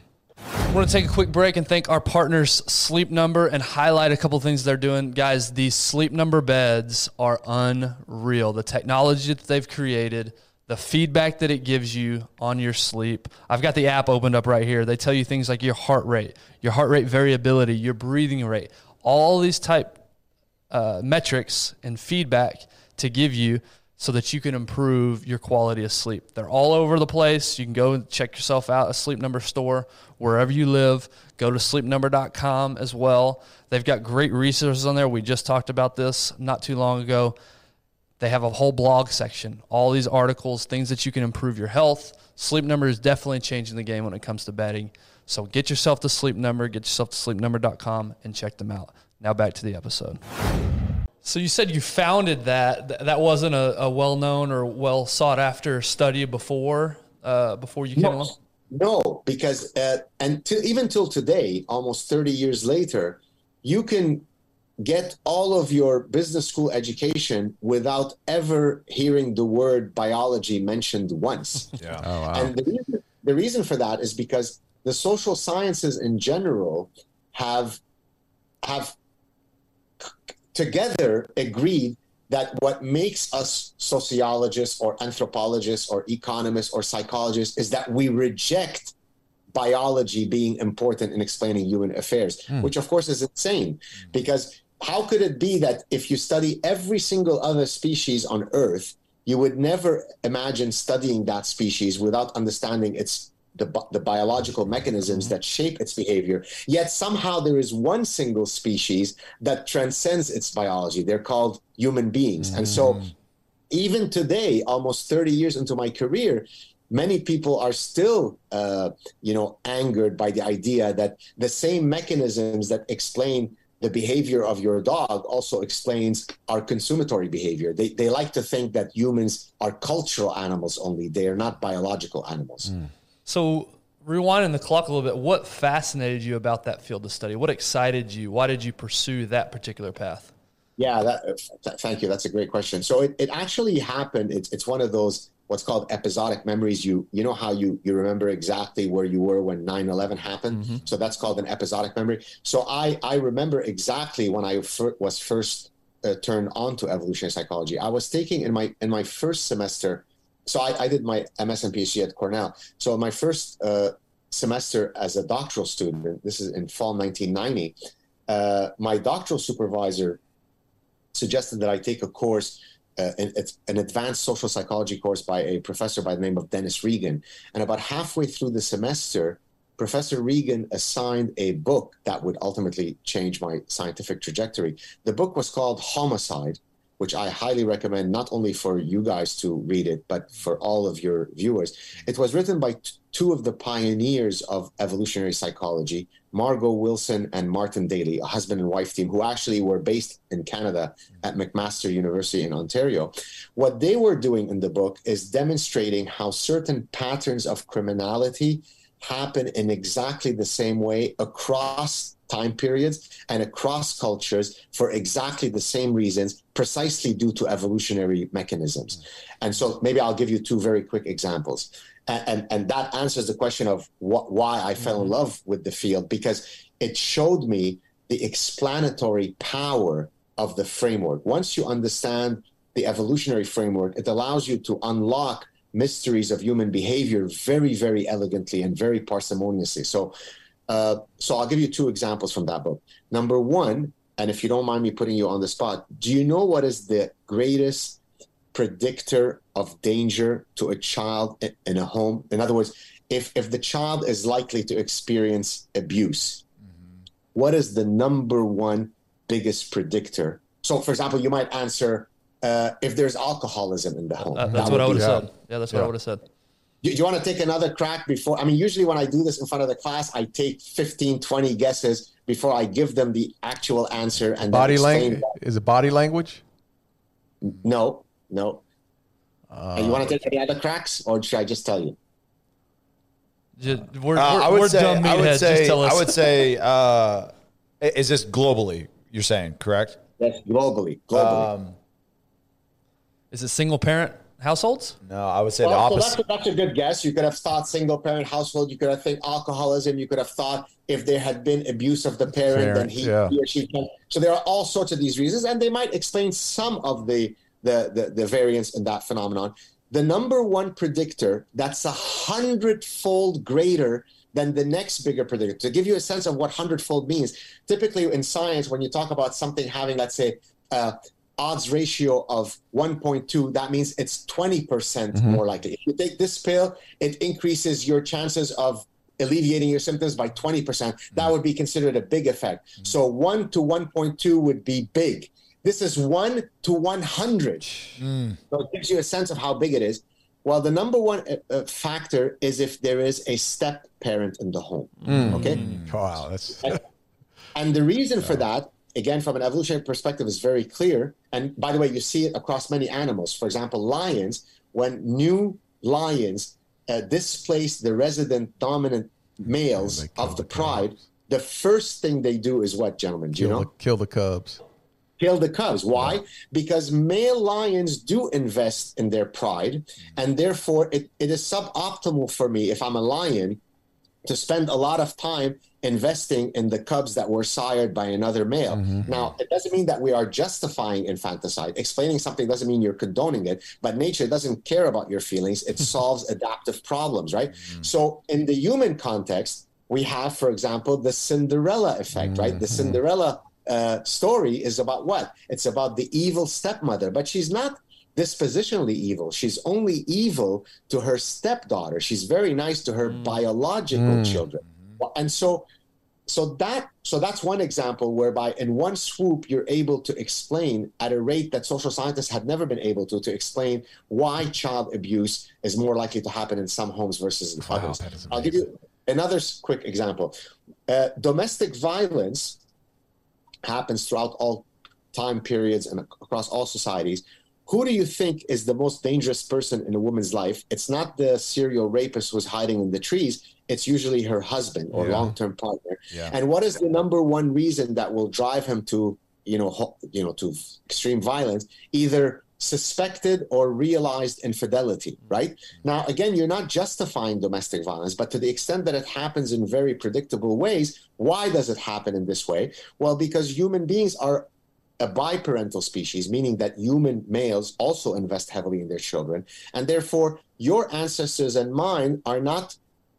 I want to take a quick break and thank our partners, Sleep Number, and highlight a couple of things they're doing. Guys, these Sleep Number beds are unreal. The technology that they've created, the feedback that it gives you on your sleep. I've got the app opened up right here. They tell you things like your heart rate, your heart rate variability, your breathing rate, all these type uh, metrics and feedback to give you so that you can improve your quality of sleep. They're all over the place. You can go and check yourself out, a Sleep Number store, wherever you live. Go to sleep number dot com as well. They've got great resources on there. We just talked about this not too long ago. They have a whole blog section, all these articles, things that you can improve your health. Sleep Number is definitely changing the game when it comes to bedding. So get yourself to Sleep Number, get yourself to sleep number dot com and check them out. Now back to the episode. So you said you founded that. That wasn't a, a well-known or well-sought-after study before uh, before you came along? No, no, because uh, and to, even till today, almost thirty years later, you can get all of your business school education without ever hearing the word biology mentioned once. Yeah. Oh, wow. And the reason, the reason for that is because the social sciences in general have have together agreed that what makes us sociologists or anthropologists or economists or psychologists is that we reject biology being important in explaining human affairs, mm. which of course is insane, because how could it be that if you study every single other species on Earth, you would never imagine studying that species without understanding its the, the biological mechanisms that shape its behavior? Yet somehow there is one single species that transcends its biology. They're called human beings. Mm. And so even today, almost thirty years into my career, many people are still, uh, you know, angered by the idea that the same mechanisms that explain the behavior of your dog also explains our consummatory behavior. They they like to think that humans are cultural animals only. They are not biological animals. Mm. So rewinding the clock a little bit, what fascinated you about that field of study? What excited you? Why did you pursue that particular path? Yeah, that, th- thank you. That's a great question. So it, it actually happened. It's, it's one of those what's called episodic memories. You you know how you, you remember exactly where you were when nine eleven happened? Mm-hmm. So that's called an episodic memory. So I, I remember exactly when I fir- was first uh, turned on to evolutionary psychology. I was taking in my in my first semester, so I, I did my M S and PhD at Cornell. So in my first uh, semester as a doctoral student, this is in fall nineteen ninety, uh, my doctoral supervisor suggested that I take a course Uh, it's an advanced social psychology course by a professor by the name of Dennis Regan. And about halfway through the semester, Professor Regan assigned a book that would ultimately change my scientific trajectory. The book was called Homicide, which I highly recommend not only for you guys to read it, but for all of your viewers. It was written by t- two of the pioneers of evolutionary psychology, Margot Wilson and Martin Daly, a husband and wife team who actually were based in Canada at McMaster University in Ontario. What they were doing in the book is demonstrating how certain patterns of criminality happen in exactly the same way across time periods and across cultures for exactly the same reasons, precisely due to evolutionary mechanisms. And so maybe I'll give you two very quick examples. And, and, and that answers the question of wh- why I fell in love with the field, because it showed me the explanatory power of the framework. Once you understand the evolutionary framework, it allows you to unlock mysteries of human behavior very, very elegantly and very parsimoniously. So, uh, so I'll give you two examples from that book. Number one, and if you don't mind me putting you on the spot, do you know what is the greatest predictor of danger to a child in a home? In other words, if if the child is likely to experience abuse, mm-hmm. what is the number one biggest predictor? So, for example, you might answer uh, if there's alcoholism in the home. Uh, that's that what I would have said. Yeah, that's yeah. what I would have said. Do you, you want to take another crack before? I mean, usually when I do this in front of the class, I take fifteen, twenty guesses. before I give them the actual answer. And body language is it body language? No, no. Uh, you want to take any other cracks, or should I just tell you? Just, we're, uh, we're, I would we're say, dumb I would say, I would say, uh, is this globally? You're saying correct? Yes, globally. Globally. Um, is it single parent households? No, I would say well, the opposite. So that's, that's a good guess. You could have thought single parent household. You could have thought alcoholism. You could have thought if there had been abuse of the parent, parent then he, yeah. he or she can. So there are all sorts of these reasons, and they might explain some of the the the, the variance in that phenomenon. The number one predictor that's a hundredfold greater than the next bigger predictor. To give you a sense of what hundredfold means, typically in science, when you talk about something having, let's say, uh, odds ratio of one point two, that means it's twenty percent mm-hmm. more likely. If you take this pill, it increases your chances of alleviating your symptoms by twenty percent. Mm-hmm. That would be considered a big effect. Mm-hmm. So one to one point two would be big. This is one to one hundred. Mm. So it gives you a sense of how big it is. Well, the number one uh, factor is if there is a step parent in the home. Mm. Okay? Wow. That's... And the reason yeah. for that, again, from an evolutionary perspective, is very clear. And by the way, you see it across many animals. For example, lions, when new lions uh, displace the resident dominant males yeah, of the, the pride, the first thing they do is what, gentlemen? Do kill, you know? Kill the cubs. Kill the cubs. Why? Yeah. Because male lions do invest in their pride, and therefore it, it is suboptimal for me, if I'm a lion, to spend a lot of time investing in the cubs that were sired by another male. Mm-hmm. Now, it doesn't mean that we are justifying infanticide. Explaining something doesn't mean you're condoning it, but nature doesn't care about your feelings. It solves adaptive problems, right? Mm-hmm. So in the human context, we have, for example, the Cinderella effect, mm-hmm. right? The Cinderella Uh, story is about what? It's about the evil stepmother, but she's not dispositionally evil. She's only evil to her stepdaughter. She's very nice to her mm. biological mm. children. And so so that so that's one example whereby in one swoop you're able to explain at a rate that social scientists had never been able to to explain why child abuse is more likely to happen in some homes versus in wow, others. I'll give you another quick example. Uh, domestic violence happens throughout all time periods and across all societies. Who do you think is the most dangerous person in a woman's life? It's not the serial rapist who's hiding in the trees. It's usually her husband or yeah. long-term partner. Yeah. And what is the number one reason that will drive him to, you know, ho- you know, to extreme violence? Either suspected or realized infidelity, right? Now, again, you're not justifying domestic violence, but to the extent that it happens in very predictable ways, why does it happen in this way? Well, because human beings are a biparental species, meaning that human males also invest heavily in their children. And therefore, your ancestors and mine are not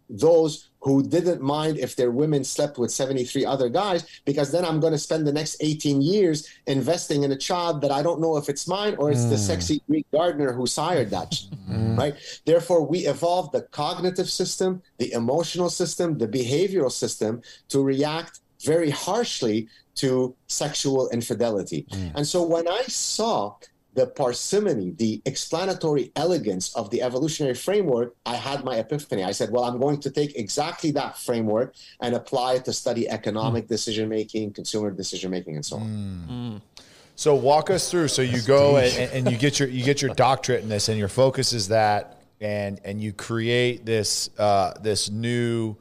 those who didn't mind if their women slept with seventy-three other guys, because then I'm going to spend the next eighteen years investing in a child that I don't know if it's mine or it's mm. the sexy Greek gardener who sired that, mm. right? Therefore, we evolved the cognitive system, the emotional system, the behavioral system to react very harshly to sexual infidelity. Mm. And so when I saw the parsimony, the explanatory elegance of the evolutionary framework, I had my epiphany. I said, well, I'm going to take exactly that framework and apply it to study economic mm. decision-making, consumer decision-making, and so on. Mm. So walk us through. So you That's go and, and you get your you get your doctorate in this, and your focus is that, and and you create this uh, this new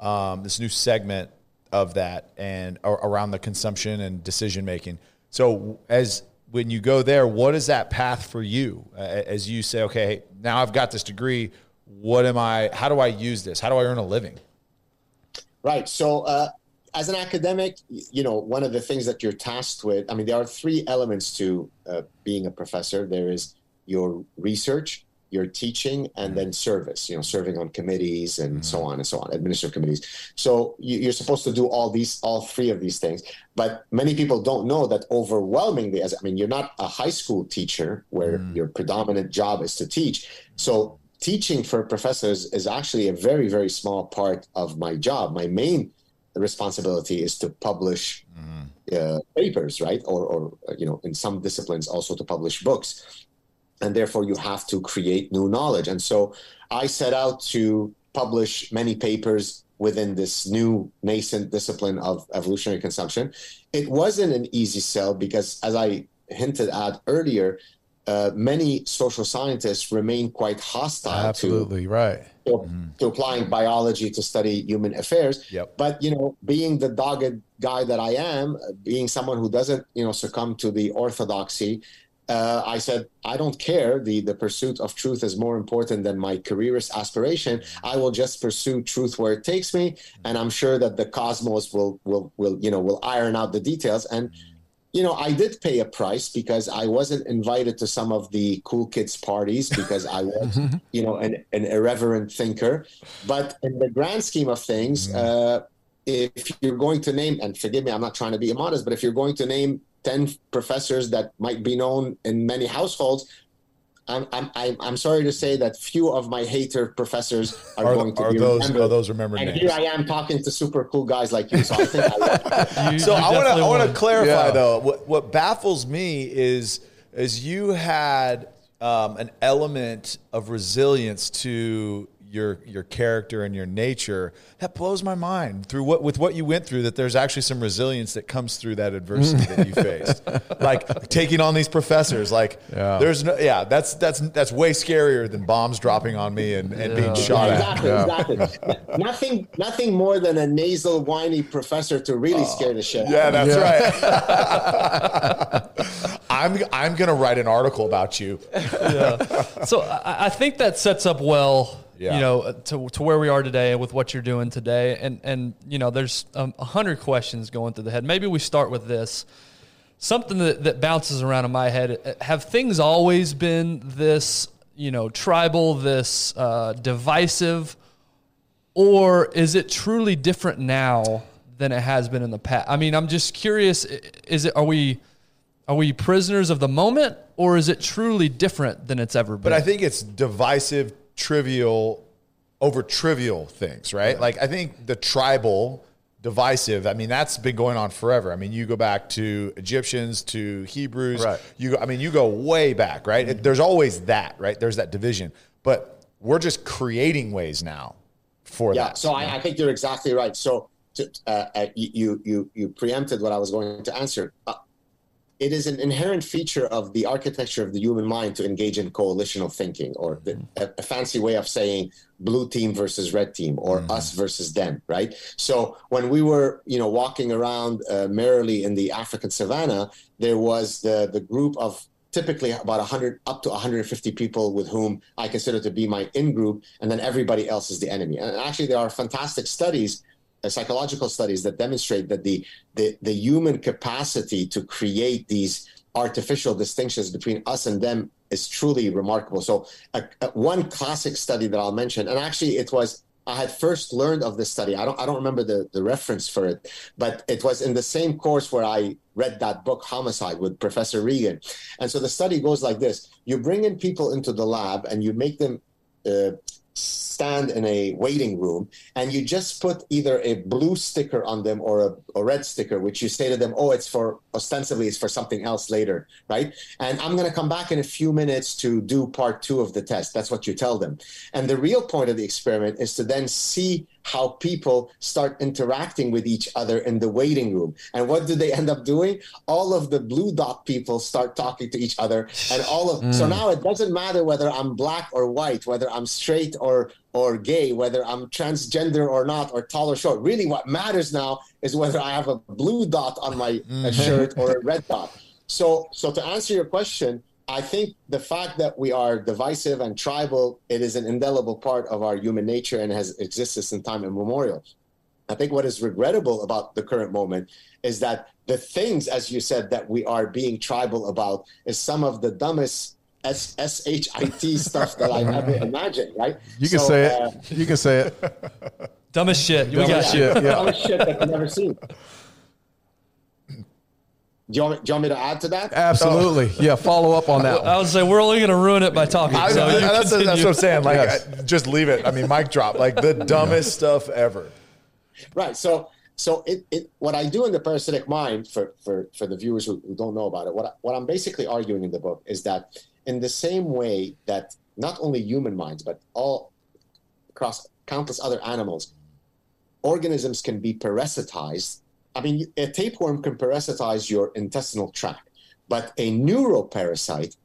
um, this new segment of that and or, around the consumption and decision-making. So as when you go there, what is that path for you uh, as you say, okay, now I've got this degree. What am I, how do I use this? How do I earn a living? Right. So uh, as an academic, you know, one of the things that you're tasked with, I mean, there are three elements to uh, being a professor. There is your research, your teaching, and then service, you know, serving on committees and mm-hmm. so on and so on, administrative committees. So you, you're supposed to do all these, all three of these things. But many people don't know that overwhelmingly, as I mean, you're not a high school teacher where mm-hmm. your predominant job is to teach. So teaching for professors is actually a very, very small part of my job. My main responsibility is to publish mm-hmm. uh, papers, right? Or, or, you know, in some disciplines also to publish books. And therefore, you have to create new knowledge. And so I set out to publish many papers within this new nascent discipline of evolutionary consumption. It wasn't an easy sell because, as I hinted at earlier, uh, many social scientists remain quite hostile Absolutely, to, right. to, mm-hmm. to applying biology to study human affairs. Yep. But, you know, being the dogged guy that I am, being someone who doesn't, you know, succumb to the orthodoxy, Uh, I said, I don't care. The, the pursuit of truth is more important than my careerist aspiration. I will just pursue truth where it takes me, and I'm sure that the cosmos will will will you know will iron out the details. And you know, I did pay a price because I wasn't invited to some of the cool kids' parties because I was you know an, an irreverent thinker. But in the grand scheme of things, uh, if you're going to name, and forgive me, I'm not trying to be immodest, but if you're going to name ten professors that might be known in many households, I'm I'm I'm sorry to say that few of my hater professors are, are going to are be those, remembered. Are those remembered and names. Here I am talking to super cool guys like you. So I think I you, so you I want to I want to clarify yeah. though. What what baffles me is is you had um, an element of resilience to your your character and your nature that blows my mind through what with what you went through, that there's actually some resilience that comes through that adversity that you faced, like taking on these professors, like yeah. there's no yeah that's that's that's way scarier than bombs dropping on me and, and yeah. being shot exactly, at exactly exactly nothing nothing more than a nasal whiny professor to really oh, scare the shit yeah out that's yeah. right I'm I'm gonna write an article about you yeah. so I, I think that sets up well Yeah. you know, to to where we are today and with what you're doing today. And, and you know, there's um, a hundred questions going through the head. Maybe we start with this. Something that, that bounces around in my head. Have things always been this, you know, tribal, this uh, divisive, or is it truly different now than it has been in the past? I mean, I'm just curious, is it, are we... Are we prisoners of the moment, or is it truly different than it's ever been? But I think it's divisive, trivial, over trivial things, right? Yeah. Like I think the tribal, divisive, I mean, that's been going on forever. I mean, you go back to Egyptians, to Hebrews. Right. You, I mean, you go way back, right? Mm-hmm. There's always that, right? There's that division. But we're just creating ways now for yeah, that. Yeah, so I, I think you're exactly right. So to, uh, uh, you, you, you preempted what I was going to answer. Uh, It is an inherent feature of the architecture of the human mind to engage in coalitional thinking, or the, a, a fancy way of saying blue team versus red team, or mm. us versus them, right? So when we were, you know, walking around uh, merrily in the African savannah, there was the, the group of typically about one hundred, up to one hundred fifty people with whom I consider to be my in-group, and then everybody else is the enemy. And actually there are fantastic studies, Uh, psychological studies, that demonstrate that the, the the human capacity to create these artificial distinctions between us and them is truly remarkable. So uh, uh, one classic study that I'll mention, and actually it was, I had first learned of this study. I don't I don't remember the, the reference for it, but it was in the same course where I read that book, Homicide, with Professor Regan. And so the study goes like this. You bring in people into the lab and you make them uh, stand in a waiting room, and you just put either a blue sticker on them or a, a red sticker, which you say to them, oh, it's for, ostensibly it's for something else later, right? And I'm going to come back in a few minutes to do part two of the test. That's what you tell them. And the real point of the experiment is to then see how people start interacting with each other in the waiting room. And what do they end up doing? All of the blue dot people start talking to each other, and all of mm. so now it doesn't matter whether I'm black or white, whether I'm straight or or gay, whether I'm transgender or not, or tall or short. Really what matters now is whether I have a blue dot on my mm. shirt or a red dot. So so to answer your question, I think the fact that we are divisive and tribal, it is an indelible part of our human nature and has existed since time immemorial. I think what is regrettable about the current moment is that the things, as you said, that we are being tribal about is some of the dumbest S H I T stuff that I've ever imagined, right? You can so, say it. Uh, you can say it. Dumbest shit. You dumbest shit. Yeah. Dumbest shit that I've never seen. Do you, want, do you want me to add to that? Absolutely. Oh. Yeah, follow up on that. I would say we're only going to ruin it by talking. I, so I, that's, that's what I'm saying. Like, yes. I, just leave it. I mean, mic drop. Like the dumbest stuff ever. Right. So so it, it what I do in The Parasitic Mind, for, for, for the viewers who, who don't know about it, what, I, what I'm basically arguing in the book is that in the same way that not only human minds, but all across countless other animals organisms can be parasitized. I mean, a tapeworm can parasitize your intestinal tract, but a neuroparasite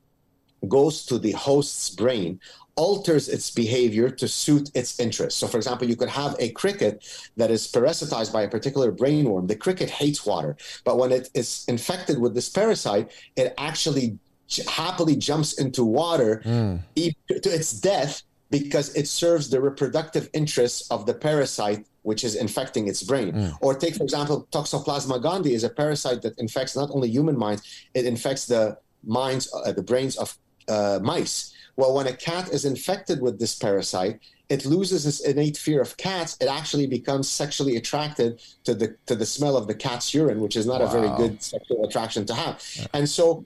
goes to the host's brain, alters its behavior to suit its interests. So, for example, you could have a cricket that is parasitized by a particular brainworm. The cricket hates water, but when it is infected with this parasite, it actually j- happily jumps into water mm. e- to its death, because it serves the reproductive interests of the parasite which is infecting its brain. Mm. Or take, for example, Toxoplasma gondii is a parasite that infects not only human minds, it infects the minds, uh, the brains of uh, mice. Well, when a cat is infected with this parasite, it loses its innate fear of cats. It actually becomes sexually attracted to the to the smell of the cat's urine, which is not wow. a very good sexual attraction to have. Yeah. And so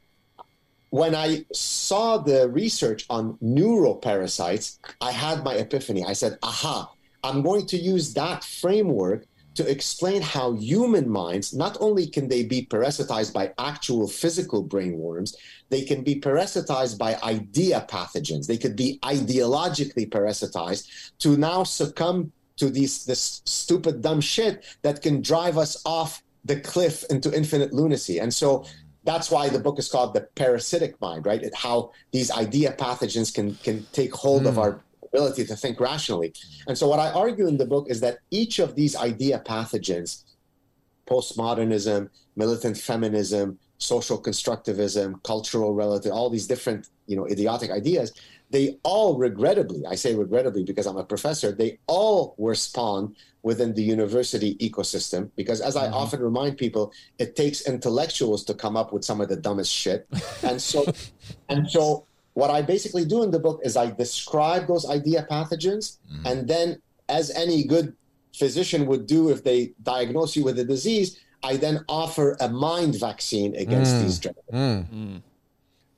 when I saw the research on neuroparasites, I had my epiphany. I said, aha, I'm going to use that framework to explain how human minds, not only can they be parasitized by actual physical brainworms, they can be parasitized by idea pathogens. They could be ideologically parasitized to now succumb to these, this stupid, dumb shit that can drive us off the cliff into infinite lunacy. And so that's why the book is called The Parasitic Mind, right? It, how these idea pathogens can, can take hold mm. of our ability to think rationally. And so what I argue in the book is that each of these idea pathogens, postmodernism, militant feminism, social constructivism, cultural relative, all these different, you know, idiotic ideas, they all regrettably, I say regrettably because I'm a professor, they all were spawned within the university ecosystem, because as mm-hmm. I often remind people, it takes intellectuals to come up with some of the dumbest shit. And so, and so, what I basically do in the book is I describe those idea pathogens, mm. and then, as any good physician would do if they diagnose you with a disease, I then offer a mind vaccine against mm. these drugs. Mm. Mm.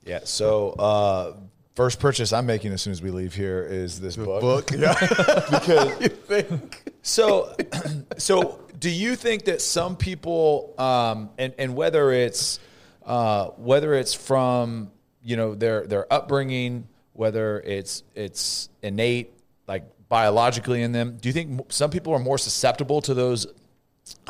Yeah, so uh, first purchase I'm making as soon as we leave here is this the book. book? Yeah. Because you think? So, so do you think that some people, um, and, and whether it's uh, whether it's from... you know, their their upbringing, whether it's it's innate, like biologically in them. Do you think some people are more susceptible to those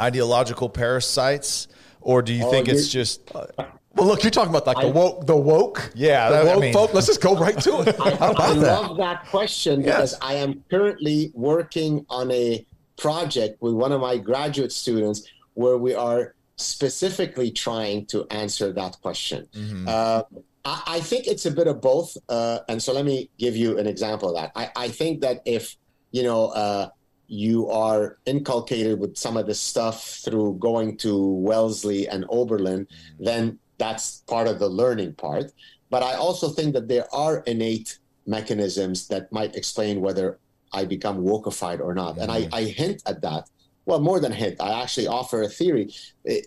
ideological parasites, or do you oh, think it's just? Uh, well, look, you're talking about like I, the woke, the woke, yeah, the woke I mean, folk. Let's just go right to it. I, How about I that? love that question yeah. because I am currently working on a project with one of my graduate students where we are specifically trying to answer that question. Mm-hmm. Uh, I think it's a bit of both. Uh, and so let me give you an example of that. I, I think that if, you know, uh, you are inculcated with some of this stuff through going to Wellesley and Oberlin, then that's part of the learning part. But I also think that there are innate mechanisms that might explain whether I become wokeified or not. Mm-hmm. And I, I hint at that. Well, more than hint, I actually offer a theory.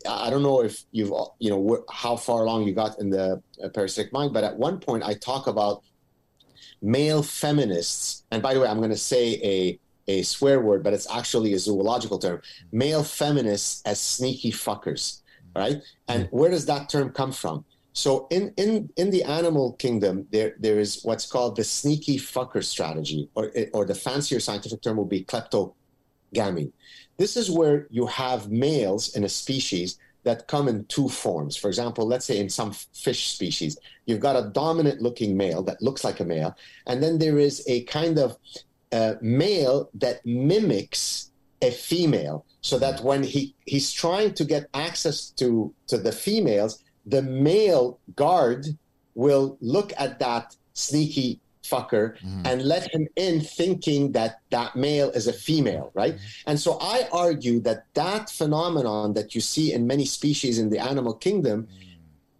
I don't know if you've, you know, how far along you got in the parasitic mind, but at one point I talk about male feminists. And by the way, I'm going to say a, a swear word, but it's actually a zoological term. Male feminists as sneaky fuckers, right? And where does that term come from? So in, in, in the animal kingdom, there there is what's called the sneaky fucker strategy, or, or the fancier scientific term would be kleptogamy. This is where you have males in a species that come in two forms. For example, let's say in some fish species, you've got a dominant-looking male that looks like a male, and then there is a kind of uh, male that mimics a female, so that when he, he's trying to get access to, to the females, the male guard will look at that sneaky fucker mm. and let him in thinking that that male is a female, right? Mm. And so I argue that that phenomenon that you see in many species in the animal kingdom mm.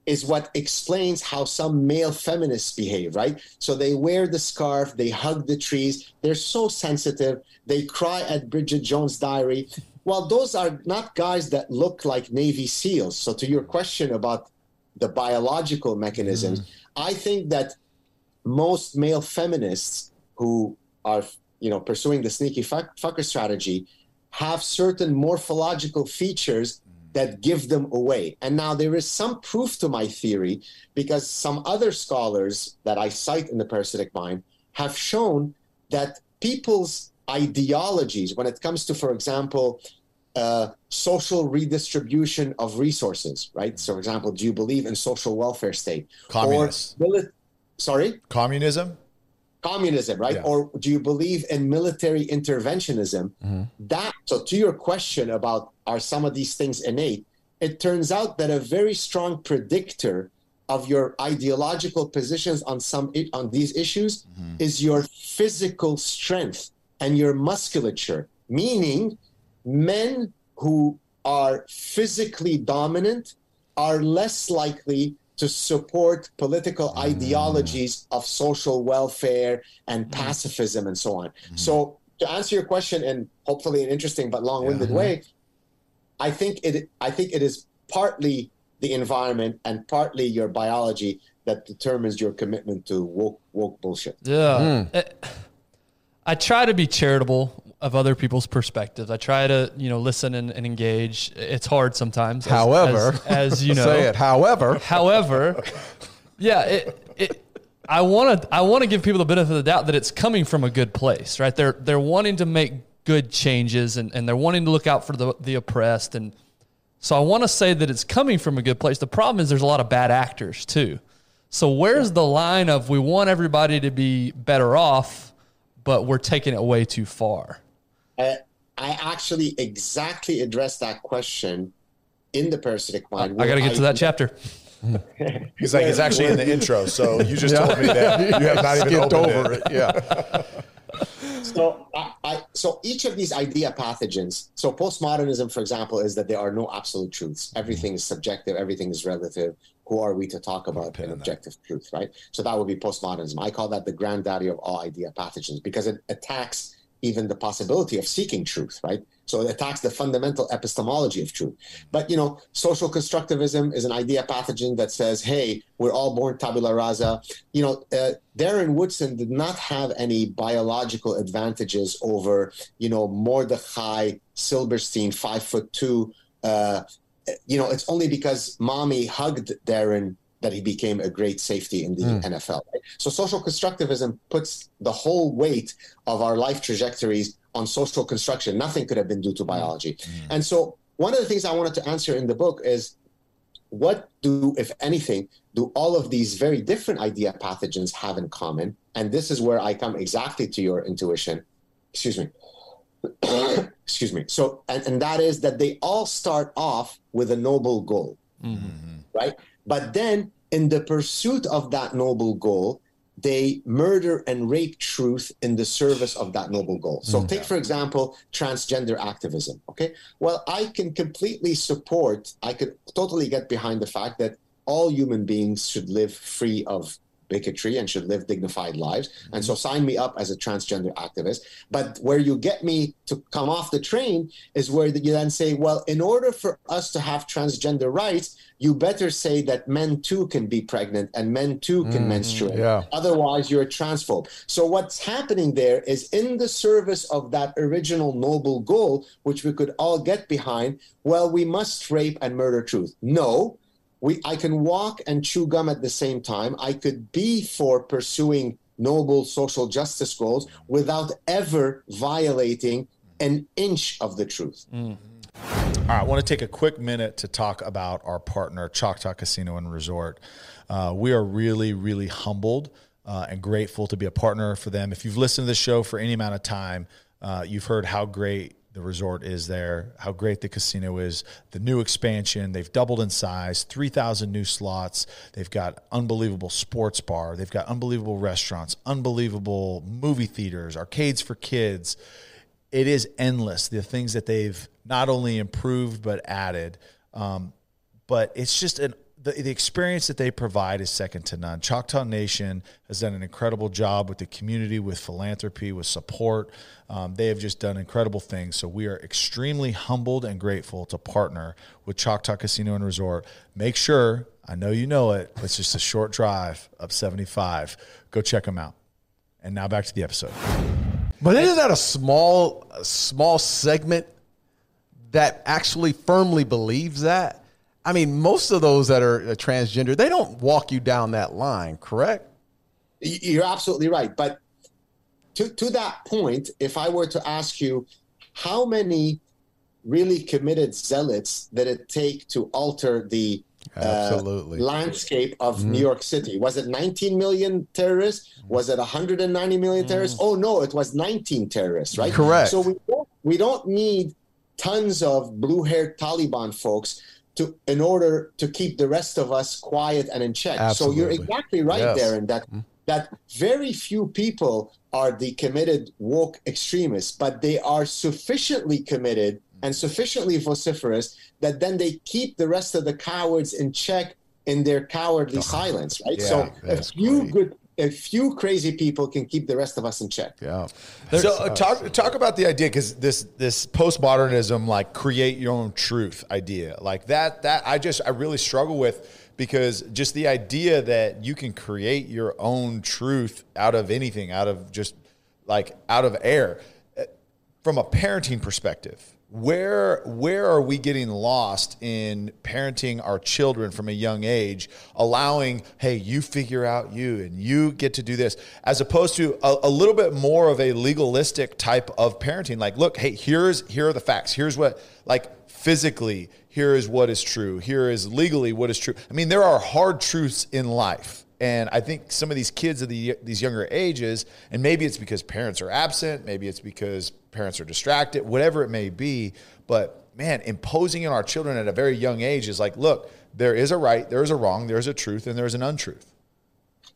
is what explains how some male feminists behave, right? So they wear the scarf, they hug the trees, they're so sensitive, they cry at Bridget Jones' Diary. Well, those are not guys that look like Navy SEALs. So to your question about the biological mechanisms, mm. I think that most male feminists who are, you know, pursuing the sneaky fuck, fucker strategy have certain morphological features that give them away. And now there is some proof to my theory, because some other scholars that I cite in The Parasitic Mind have shown that people's ideologies when it comes to, for example, uh, social redistribution of resources, right? So, for example, do you believe in social welfare state? Communist. Or mili- Sorry? Communism? Communism, right? Yeah. Or do you believe in military interventionism? Mm-hmm. That, so to your question about are some of these things innate, it turns out that a very strong predictor of your ideological positions on some on these issues mm-hmm. is your physical strength and your musculature, meaning men who are physically dominant are less likely to support political mm. ideologies of social welfare and mm. pacifism and so on. Mm. So to answer your question in hopefully an interesting but long-winded yeah. way, I think it I think it is partly the environment and partly your biology that determines your commitment to woke woke bullshit. Yeah. Mm. It, I try to be charitable of other people's perspectives. I try to, you know, listen and, and engage. It's hard sometimes. However, as, as you know, say it. However, however, yeah, it, it, I want to, I want to give people the benefit of the doubt that it's coming from a good place, right? They're, they're wanting to make good changes and, and they're wanting to look out for the, the oppressed. And so I want to say that it's coming from a good place. The problem is there's a lot of bad actors too. So where's yeah. the line of, we want everybody to be better off, but we're taking it way too far? Uh, I actually exactly addressed that question in The Parasitic Mind. I, I got to get I, to that chapter. He's like, it's actually in the intro. So you just yeah. told me that you have not even skipped over it. it. Yeah. So, I, I, so each of these idea pathogens, so postmodernism, for example, is that there are no absolute truths. Everything is subjective. Everything is relative. Who are we to talk about an objective that. truth, right? So that would be postmodernism. I call that the granddaddy of all idea pathogens because it attacks even the possibility of seeking truth, right? So it attacks the fundamental epistemology of truth. But, you know, social constructivism is an idea pathogen that says, hey, we're all born tabula rasa. You know, uh, Darren Woodson did not have any biological advantages over, you know, Mordechai Silberstein, five foot two. Uh, you know, it's only because mommy hugged Darren that he became a great safety in the mm. N F L. Right? So social constructivism puts the whole weight of our life trajectories on social construction. Nothing could have been due to biology. Mm. And so one of the things I wanted to answer in the book is what do, if anything, do all of these very different idea pathogens have in common? And this is where I come exactly to your intuition. Excuse me. Excuse me. So, and, and that is that they all start off with a noble goal, mm-hmm. right? But then in the pursuit of that noble goal, they murder and rape truth in the service of that noble goal. So mm-hmm. take, for example, transgender activism. Okay. Well, I can completely support, I could totally get behind the fact that all human beings should live free of bigotry and should live dignified lives. Mm-hmm. And so sign me up as a transgender activist. But where you get me to come off the train is where you then say, well, in order for us to have transgender rights, you better say that men too can be pregnant and men too can mm, menstruate. Yeah. Otherwise, you're a transphobe. So what's happening there is in the service of that original noble goal, which we could all get behind, well, we must rape and murder truth. No. We, I can walk and chew gum at the same time. I could be for pursuing noble social justice goals without ever violating an inch of the truth. Mm. All right, I want to take a quick minute to talk about our partner, Choctaw Casino and Resort. Uh, we are really, really humbled uh, and grateful to be a partner for them. If you've listened to the show for any amount of time, uh, you've heard how great the resort is there, how great the casino is, the new expansion. They've doubled in size, three thousand new slots. They've got unbelievable sports bar. They've got unbelievable restaurants, unbelievable movie theaters, arcades for kids. It is endless, the things that they've not only improved but added. Um, but it's just an The, the experience that they provide is second to none. Choctaw Nation has done an incredible job with the community, with philanthropy, with support. Um, they have just done incredible things. So we are extremely humbled and grateful to partner with Choctaw Casino and Resort. Make sure, I know you know it, it's just a short drive up seventy-five. Go check them out. And now back to the episode. But isn't that a small, a small segment that actually firmly believes that? I mean, most of those that are transgender, they don't walk you down that line, correct? You're absolutely right. But to, to that point, if I were to ask you how many really committed zealots did it take to alter the Absolutely. Uh, landscape of mm. New York City? Was it nineteen million terrorists? Was it one hundred ninety million terrorists? Mm. Oh, no, it was nineteen terrorists, right? Correct. So we don't, we don't need tons of blue-haired Taliban folks to in order to keep the rest of us quiet and in check. Absolutely. So you're exactly right yes. there in that, mm. that very few people are the committed woke extremists, but they are sufficiently committed and sufficiently vociferous that then they keep the rest of the cowards in check in their cowardly oh, silence, right? Yeah, so a few great. good, a few crazy people can keep the rest of us in check. Yeah. There's, so uh, talk talk about the idea, because this this postmodernism, like create your own truth idea, like that that I just I really struggle with. Because just the idea that you can create your own truth out of anything, out of just like out of air, from a parenting perspective, where where are we getting lost in parenting our children from a young age, allowing, hey, you figure out you and you get to do this, as opposed to a, a little bit more of a legalistic type of parenting, like, look, hey, here's here are the facts, here's what, like, physically, here is what is true. Here is legally what is true. I mean, there are hard truths in life. And I think some of these kids of the, these younger ages, and maybe it's because parents are absent, maybe it's because parents are distracted, whatever it may be. But, man, imposing on our children at a very young age is like, look, there is a right, there is a wrong, there is a truth, and there is an untruth.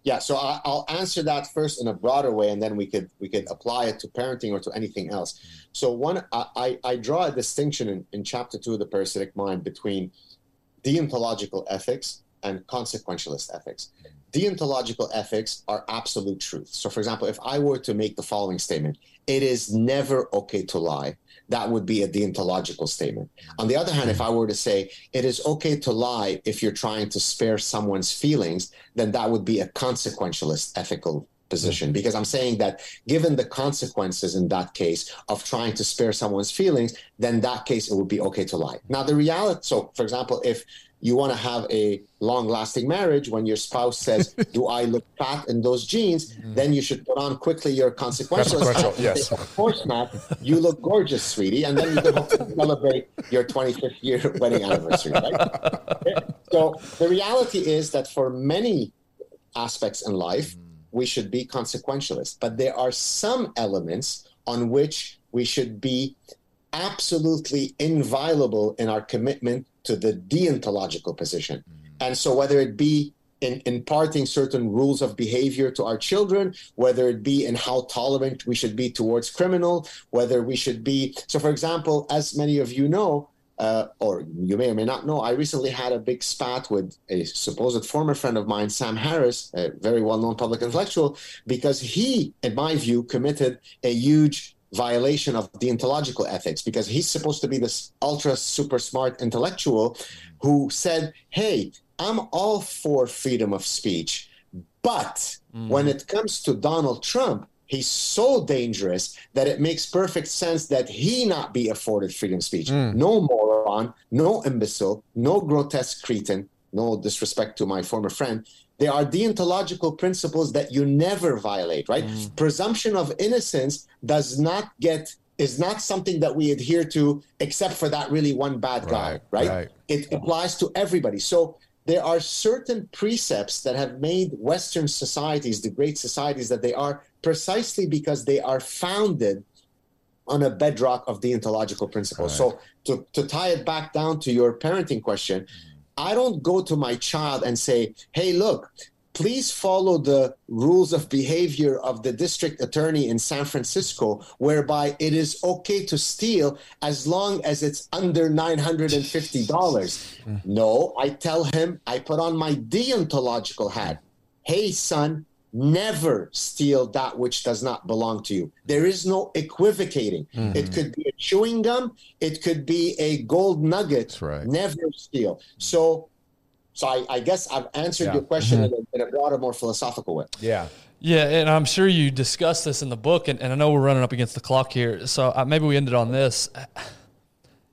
Yeah, so I'll answer that first in a broader way, and then we could we could apply it to parenting or to anything else. So one, I, I draw a distinction in, in chapter two of The Parasitic Mind between deontological ethics and consequentialist ethics. Deontological ethics are absolute truth. So, for example, if I were to make the following statement, it is never okay to lie, that would be a deontological statement. On the other hand, if I were to say it is okay to lie if you're trying to spare someone's feelings, then that would be a consequentialist ethical position, because I'm saying that given the consequences in that case of trying to spare someone's feelings, then that case it would be okay to lie. Now, the reality, so for example, if you want to have a long-lasting marriage, when your spouse says, do I look fat in those jeans? Mm. Then you should put on quickly your consequential. Yes. Say, of course not. You look gorgeous, sweetie. And then you can hopefully celebrate your twenty-fifth year wedding anniversary, right? So the reality is that for many aspects in life, mm. we should be consequentialist. But there are some elements on which we should be absolutely inviolable in our commitment to the deontological position. And so whether it be in imparting certain rules of behavior to our children, whether it be in how tolerant we should be towards criminal, whether we should be... So, for example, as many of you know, uh, or you may or may not know, I recently had a big spat with a supposed former friend of mine, Sam Harris, a very well-known public intellectual, because he, in my view, committed a huge violation of deontological ethics, because he's supposed to be this ultra super smart intellectual who said, hey, I'm all for freedom of speech, but mm. when it comes to Donald Trump, he's so dangerous that it makes perfect sense that he not be afforded freedom of speech. Mm. No moron, no imbecile, no grotesque cretin, no disrespect to my former friend. There are deontological principles that you never violate, right? Mm. Presumption of innocence does not get, is not something that we adhere to except for that really one bad right, guy, right? right? It applies to everybody. So there are certain precepts that have made Western societies, the great societies that they are, precisely because they are founded on a bedrock of deontological principles. Right. So to, to tie it back down to your parenting question, I don't go to my child and say, hey, look, please follow the rules of behavior of the district attorney in San Francisco, whereby it is okay to steal as long as it's under nine hundred fifty dollars. No, I tell him, I put on my deontological hat. Hey, son, never steal that which does not belong to you. There is no equivocating. Mm. It could be a chewing gum. It could be a gold nugget. That's right. Never steal. So so I, I guess I've answered yeah. your question mm-hmm. in, a, in a broader, more philosophical way. Yeah. Yeah, and I'm sure you discussed this in the book, and, and I know we're running up against the clock here, so I, maybe we ended on this.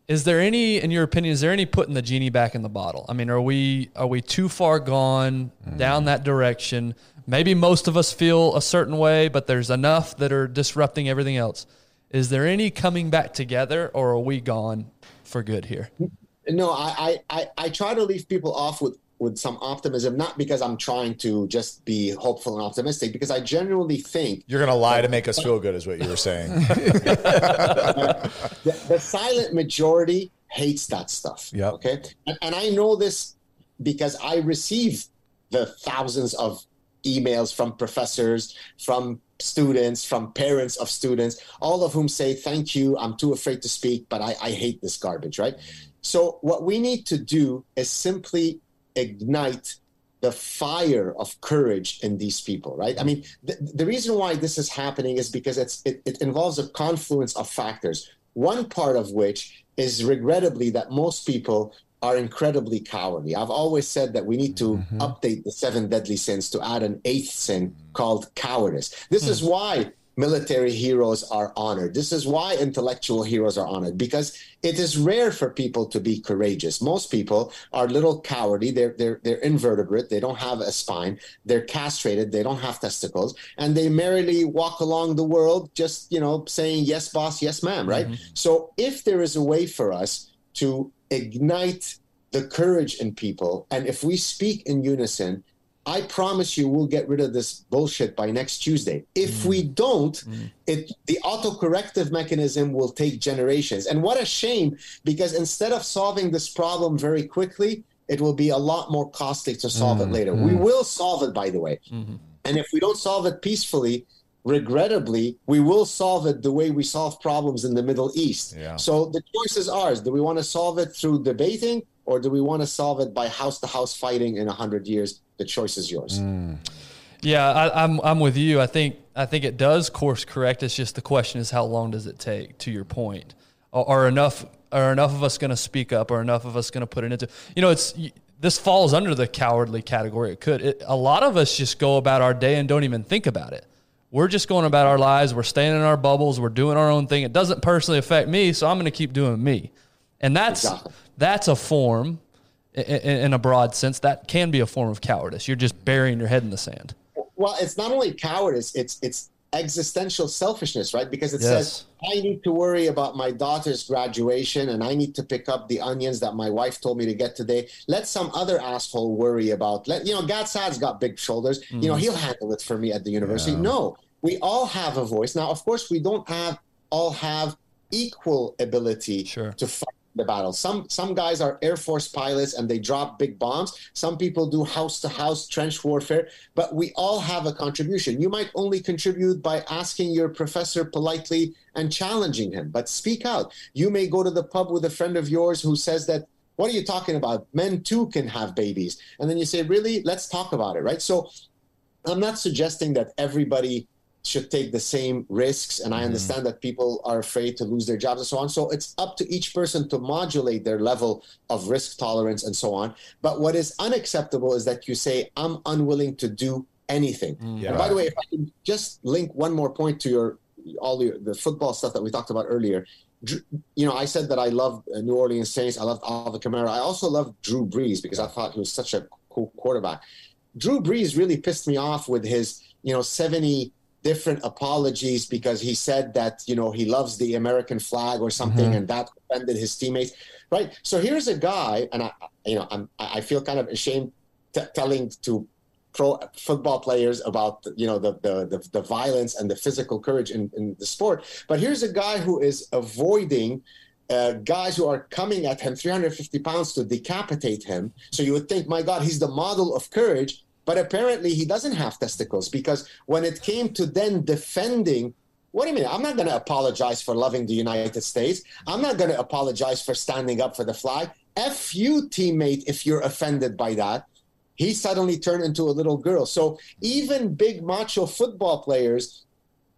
Is there any, in your opinion, is there any putting the genie back in the bottle? I mean, are we are we too far gone mm. down that direction maybe most of us feel a certain way, but there's enough that are disrupting everything else. Is there any coming back together, or are we gone for good here? No, I I, I try to leave people off with, with some optimism, not because I'm trying to just be hopeful and optimistic, because I genuinely think... You're going to lie that, to make us feel good is what you were saying. the, the silent majority hates that stuff. Yeah. Okay. And, and I know this because I receive the thousands of emails from professors, from students, from parents of students, all of whom say, thank you, I'm too afraid to speak, but I, I hate this garbage, right? So what we need to do is simply ignite the fire of courage in these people, right? I mean, th- the reason why this is happening is because it's, it, it involves a confluence of factors, one part of which is regrettably that most people are incredibly cowardly. I've always said that we need to mm-hmm. update the seven deadly sins to add an eighth sin called cowardice. This mm. is why military heroes are honored. This is why intellectual heroes are honored, because it is rare for people to be courageous. Most people are little cowardly. They're, they're, they're invertebrate. They don't have a spine. They're castrated. They don't have testicles. And they merrily walk along the world just, you know, saying, yes, boss, yes, ma'am, right? Mm-hmm. So if there is a way for us to ignite the courage in people, and if we speak in unison, I promise you we'll get rid of this bullshit by next Tuesday. If mm. we don't, mm. it the autocorrective mechanism will take generations. And what a shame, because instead of solving this problem very quickly, it will be a lot more costly to solve mm. it later. Mm. We will solve it, by the way. Mm-hmm. And if we don't solve it peacefully, regrettably, we will solve it the way we solve problems in the Middle East. Yeah. So the choice is ours. Do we want to solve it through debating, or do we want to solve it by house-to-house fighting in one hundred years? The choice is yours. Mm. Yeah, I, I'm I'm with you. I think I think it does course correct. It's just the question is how long does it take, to your point? Are, are, enough, are enough of us going to speak up? Are enough of us going to put it into... You know, it's this falls under the cowardly category. It could. It, a lot of us just go about our day and don't even think about it. We're just going about our lives. We're staying in our bubbles. We're doing our own thing. It doesn't personally affect me, so I'm going to keep doing me. And that's exactly. that's a form, in, in a broad sense, that can be a form of cowardice. You're just burying your head in the sand. Well, it's not only cowardice. It's it's existential selfishness, right? Because it yes. says, I need to worry about my daughter's graduation, and I need to pick up the onions that my wife told me to get today. Let some other asshole worry about. Let, you know, Gad Saad's got big shoulders. Mm. You know, he'll handle it for me at the university. Yeah. No. We all have a voice. Now, of course, we don't have all have equal ability sure. to fight the battle. Some some guys are Air Force pilots and they drop big bombs. Some people do house-to-house trench warfare. But we all have a contribution. You might only contribute by asking your professor politely and challenging him. But speak out. You may go to the pub with a friend of yours who says that, what are you talking about? Men too can have babies. And then you say, really? Let's talk about it, right? So I'm not suggesting that everybody should take the same risks. And I understand mm. that people are afraid to lose their jobs and so on. So it's up to each person to modulate their level of risk tolerance and so on. But what is unacceptable is that you say, I'm unwilling to do anything. Yeah. And by the way, if I can just link one more point to your all your, the football stuff that we talked about earlier. You know, I said that I loved New Orleans Saints. I loved Alvin Kamara. I also loved Drew Brees because I thought he was such a cool quarterback. Drew Brees really pissed me off with his, you know, seventy different apologies because he said that, you know, he loves the American flag or something mm-hmm. and that offended his teammates, right? So here's a guy, and I, you know, I'm, I feel kind of ashamed t- telling to pro football players about, you know, the the the, the violence and the physical courage in, in the sport. But here's a guy who is avoiding uh, guys who are coming at him, three hundred fifty pounds, to decapitate him. So you would think, my God, he's the model of courage. But apparently he doesn't have testicles, because when it came to then defending, wait a minute, I'm not going to apologize for loving the United States. I'm not going to apologize for standing up for the flag. F you, teammate, if you're offended by that. He suddenly turned into a little girl. So even big macho football players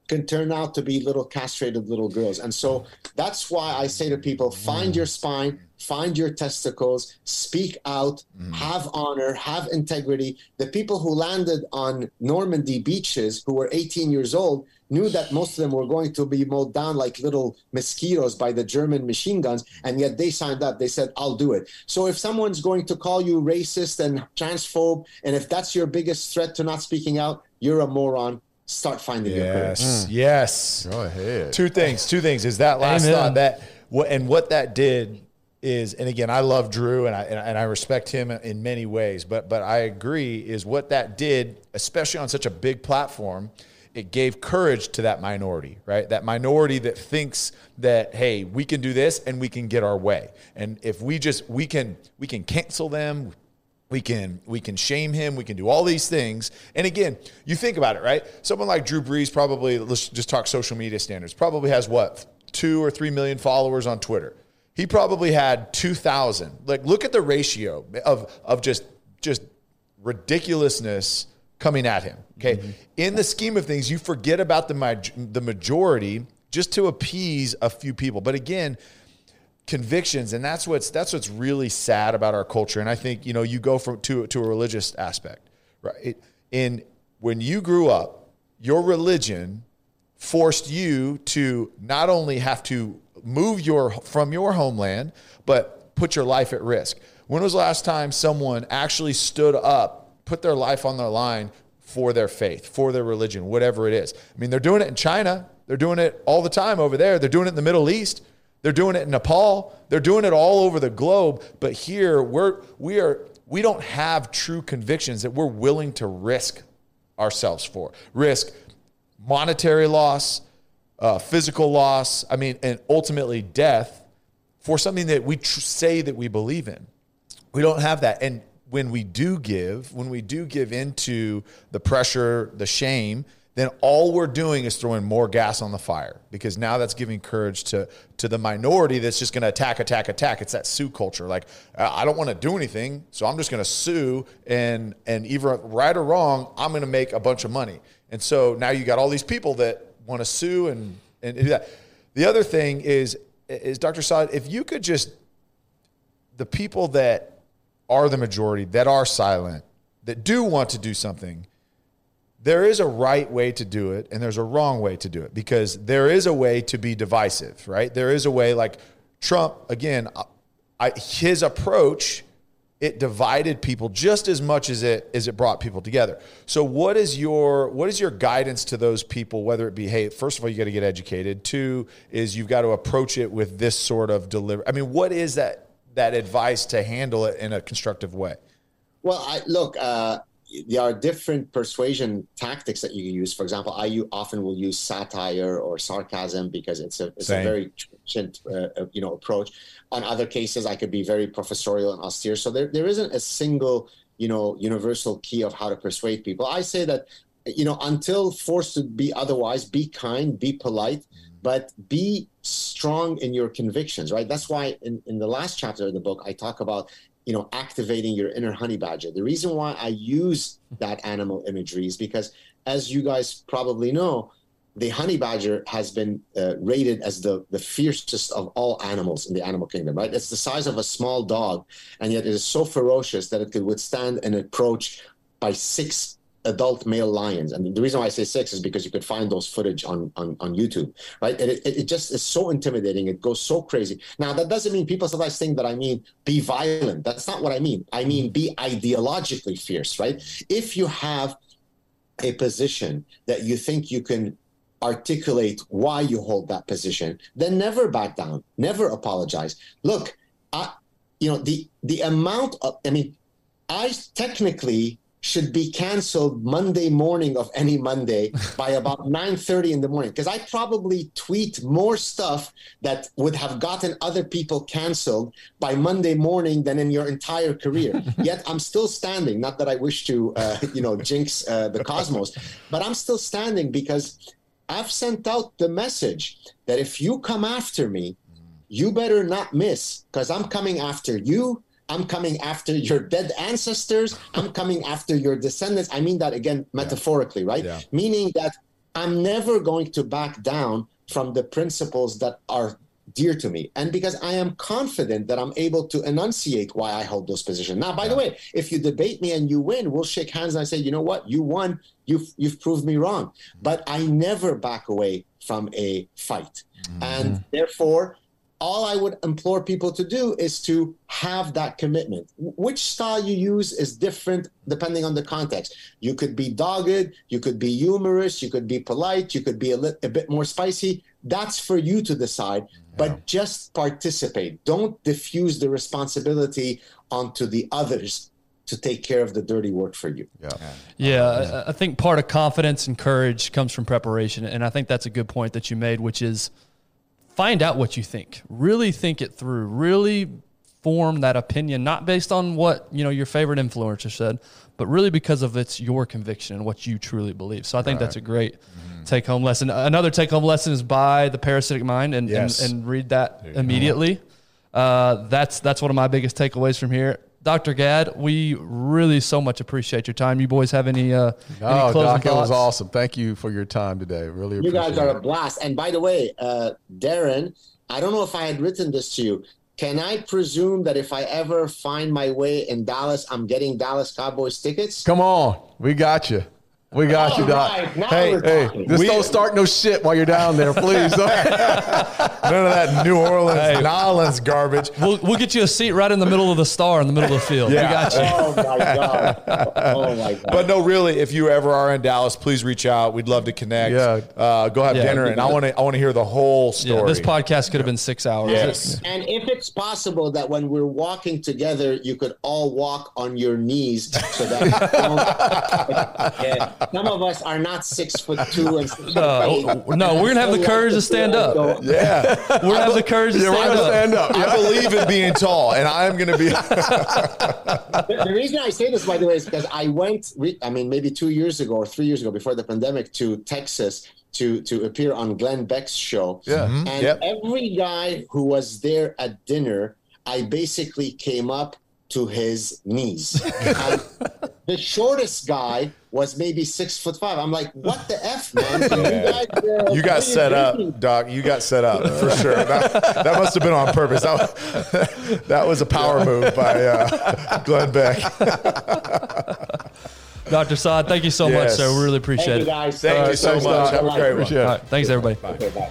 can turn out to be little castrated little girls. And so that's why I say to people, find your spine, find your testicles, speak out, mm. have honor, have integrity. The people who landed on Normandy beaches who were eighteen years old knew that most of them were going to be mowed down like little mosquitoes by the German machine guns, and yet they signed up. They said, I'll do it. So if someone's going to call you racist and transphobe, and if that's your biggest threat to not speaking out, you're a moron. Start finding yes. your critics. Mm. Yes. Go ahead. Two things. Two things is that last Amen. thought that what and what that did is, and again, I love Drew and I and I respect him in many ways, but but I agree is what that did, especially on such a big platform, it gave courage to that minority, right? That minority that thinks that, hey, we can do this and we can get our way. And if we just we can we can cancel them, we can we can shame him, we can do all these things. And again, you think about it, right? Someone like Drew Brees probably, let's just talk social media standards, probably has what, two or three million followers on Twitter. He probably had two thousand. Like, look at the ratio of of just just ridiculousness coming at him, okay? Mm-hmm. In the scheme of things, you forget about the the majority just to appease a few people. But again, convictions, and that's what's that's what's really sad about our culture. And I think, you know, you go from to to a religious aspect, right? It, in when you grew up, your religion forced you to not only have to move your from your homeland, but put your life at risk. When was the last time someone actually stood up, put their life on their line for their faith, for their religion, whatever it is? I mean, they're doing it in China. They're doing it all the time over there. They're doing it in the Middle East. They're doing it in Nepal. They're doing it all over the globe. But here, we're we are we don't have true convictions that we're willing to risk ourselves for. Risk monetary loss, Uh, physical loss, I mean, and ultimately death for something that we tr- say that we believe in. We don't have that. And when we do give, when we do give into the pressure, the shame, then all we're doing is throwing more gas on the fire, because now that's giving courage to to the minority that's just going to attack, attack, attack. It's that sue culture. Like, I don't want to do anything, so I'm just going to sue, and and either right or wrong, I'm going to make a bunch of money. And so now you got all these people that want to sue and, and do that. The other thing is, is Doctor Saad, if you could just, the people that are the majority, that are silent, that do want to do something, there is a right way to do it and there's a wrong way to do it, because there is a way to be divisive, right? There is a way, like Trump, again, I, his approach, it divided people just as much as it as it brought people together. So what is your what is your guidance to those people, whether it be, hey, first of all, you got to get educated. Two is you've got to approach it with this sort of deliver. I mean, what is that that advice to handle it in a constructive way? Well, I, look, uh, there are different persuasion tactics that you can use. For example, I you often will use satire or sarcasm because it's a it's Same. a very uh, you know approach. On other cases, I could be very professorial and austere. So there there isn't a single you know universal key of how to persuade people. I say that you know until forced to be otherwise, be kind, be polite, but be strong in your convictions. Right. That's why in, in the last chapter of the book, I talk about, you know, activating your inner honey badger. The reason why I use that animal imagery is because, as you guys probably know, the honey badger has been uh, rated as the, the fiercest of all animals in the animal kingdom, right? It's the size of a small dog, and yet it is so ferocious that it could withstand an approach by six adult male lions. And the reason why I say six is because you could find those footage on, on, on YouTube, right? And it, it just is so intimidating. It goes so crazy. Now, that doesn't mean people sometimes think that I mean be violent. That's not what I mean. I mean be ideologically fierce, right? If you have a position that you think you can articulate why you hold that position, then never back down, never apologize. Look, I, you know, the, the amount of, I mean, I technically should be canceled Monday morning of any Monday by about nine thirty in the morning, because I probably tweet more stuff that would have gotten other people canceled by Monday morning than in your entire career. Yet I'm still standing. Not that I wish to, uh, you know, jinx uh, the cosmos, but I'm still standing because I've sent out the message that if you come after me, you better not miss, because I'm coming after you. I'm coming after your dead ancestors. I'm coming after your descendants. I mean that, again, metaphorically, yeah. right? Yeah. Meaning that I'm never going to back down from the principles that are dear to me, and because I am confident that I'm able to enunciate why I hold those positions. Now, by yeah. the way, if you debate me and you win, we'll shake hands and I say, you know what, you won, you've, you've proved me wrong. But I never back away from a fight. Mm-hmm. And therefore, all I would implore people to do is to have that commitment. Which style you use is different depending on the context. You could be dogged, you could be humorous, you could be polite, you could be a, li- a bit more spicy. That's for you to decide, yeah. but just participate. Don't diffuse the responsibility onto the others to take care of the dirty work for you. Yeah, yeah. Uh, I, I think part of confidence and courage comes from preparation, and I think that's a good point that you made, which is find out what you think, really think it through, really form that opinion, not based on what, you know, your favorite influencer said, but really because of it's your conviction and what you truly believe. So I think right. that's a great mm-hmm. take home lesson. Another take home lesson is buy The Parasitic Mind and, yes. and, and read that immediately. Uh, that's, that's one of my biggest takeaways from here. Doctor Gad, we really so much appreciate your time. You boys have any, uh, no, any closing Doc, thoughts? It was awesome. Thank you for your time today. Really appreciate it. You guys are it. a blast. And by the way, uh, Darren, I don't know if I had written this to you. Can I presume that if I ever find my way in Dallas, I'm getting Dallas Cowboys tickets? Come on. We got you. We got All you, Doc. Right, hey, hey, just we, don't start no shit while you're down there, please. None of that New Orleans, hey. Nolans garbage. We'll, we'll get you a seat right in the middle of the star in the middle of the field. Yeah. We got you. Oh, my God. Oh, my God. But no, really, if you ever are in Dallas, please reach out. We'd love to connect. Yeah. Uh, go have yeah, dinner, and I want to I want to hear the whole story. Yeah, this podcast could have been six hours. Yes. And if it's possible that when we're walking together, you could all walk on your knees so that you don't get... Some of us are not six foot two. And six no, foot no, we're gonna have the courage to stand up. Yeah, we're gonna have the courage to stand up. I believe in being tall, and I am gonna be. the, the reason I say this, by the way, is because I went. I mean, maybe two years ago or three years ago, before the pandemic, to Texas to to appear on Glenn Beck's show. Yeah, mm-hmm. and yep. every guy who was there at dinner, I basically came up to his knees. And the shortest guy was maybe six foot five. I'm like, what the F, man? Yeah. You, guys, uh, you got set you up, Doc. You got set up for sure. That, that must have been on purpose. That was, that was a power move by uh, Glenn Beck. Doctor Saad, thank you so yes. much, sir. We really appreciate thank it. You guys. Thank uh, you so much. Have a great one. All right, thanks, everybody. Bye. Okay, bye.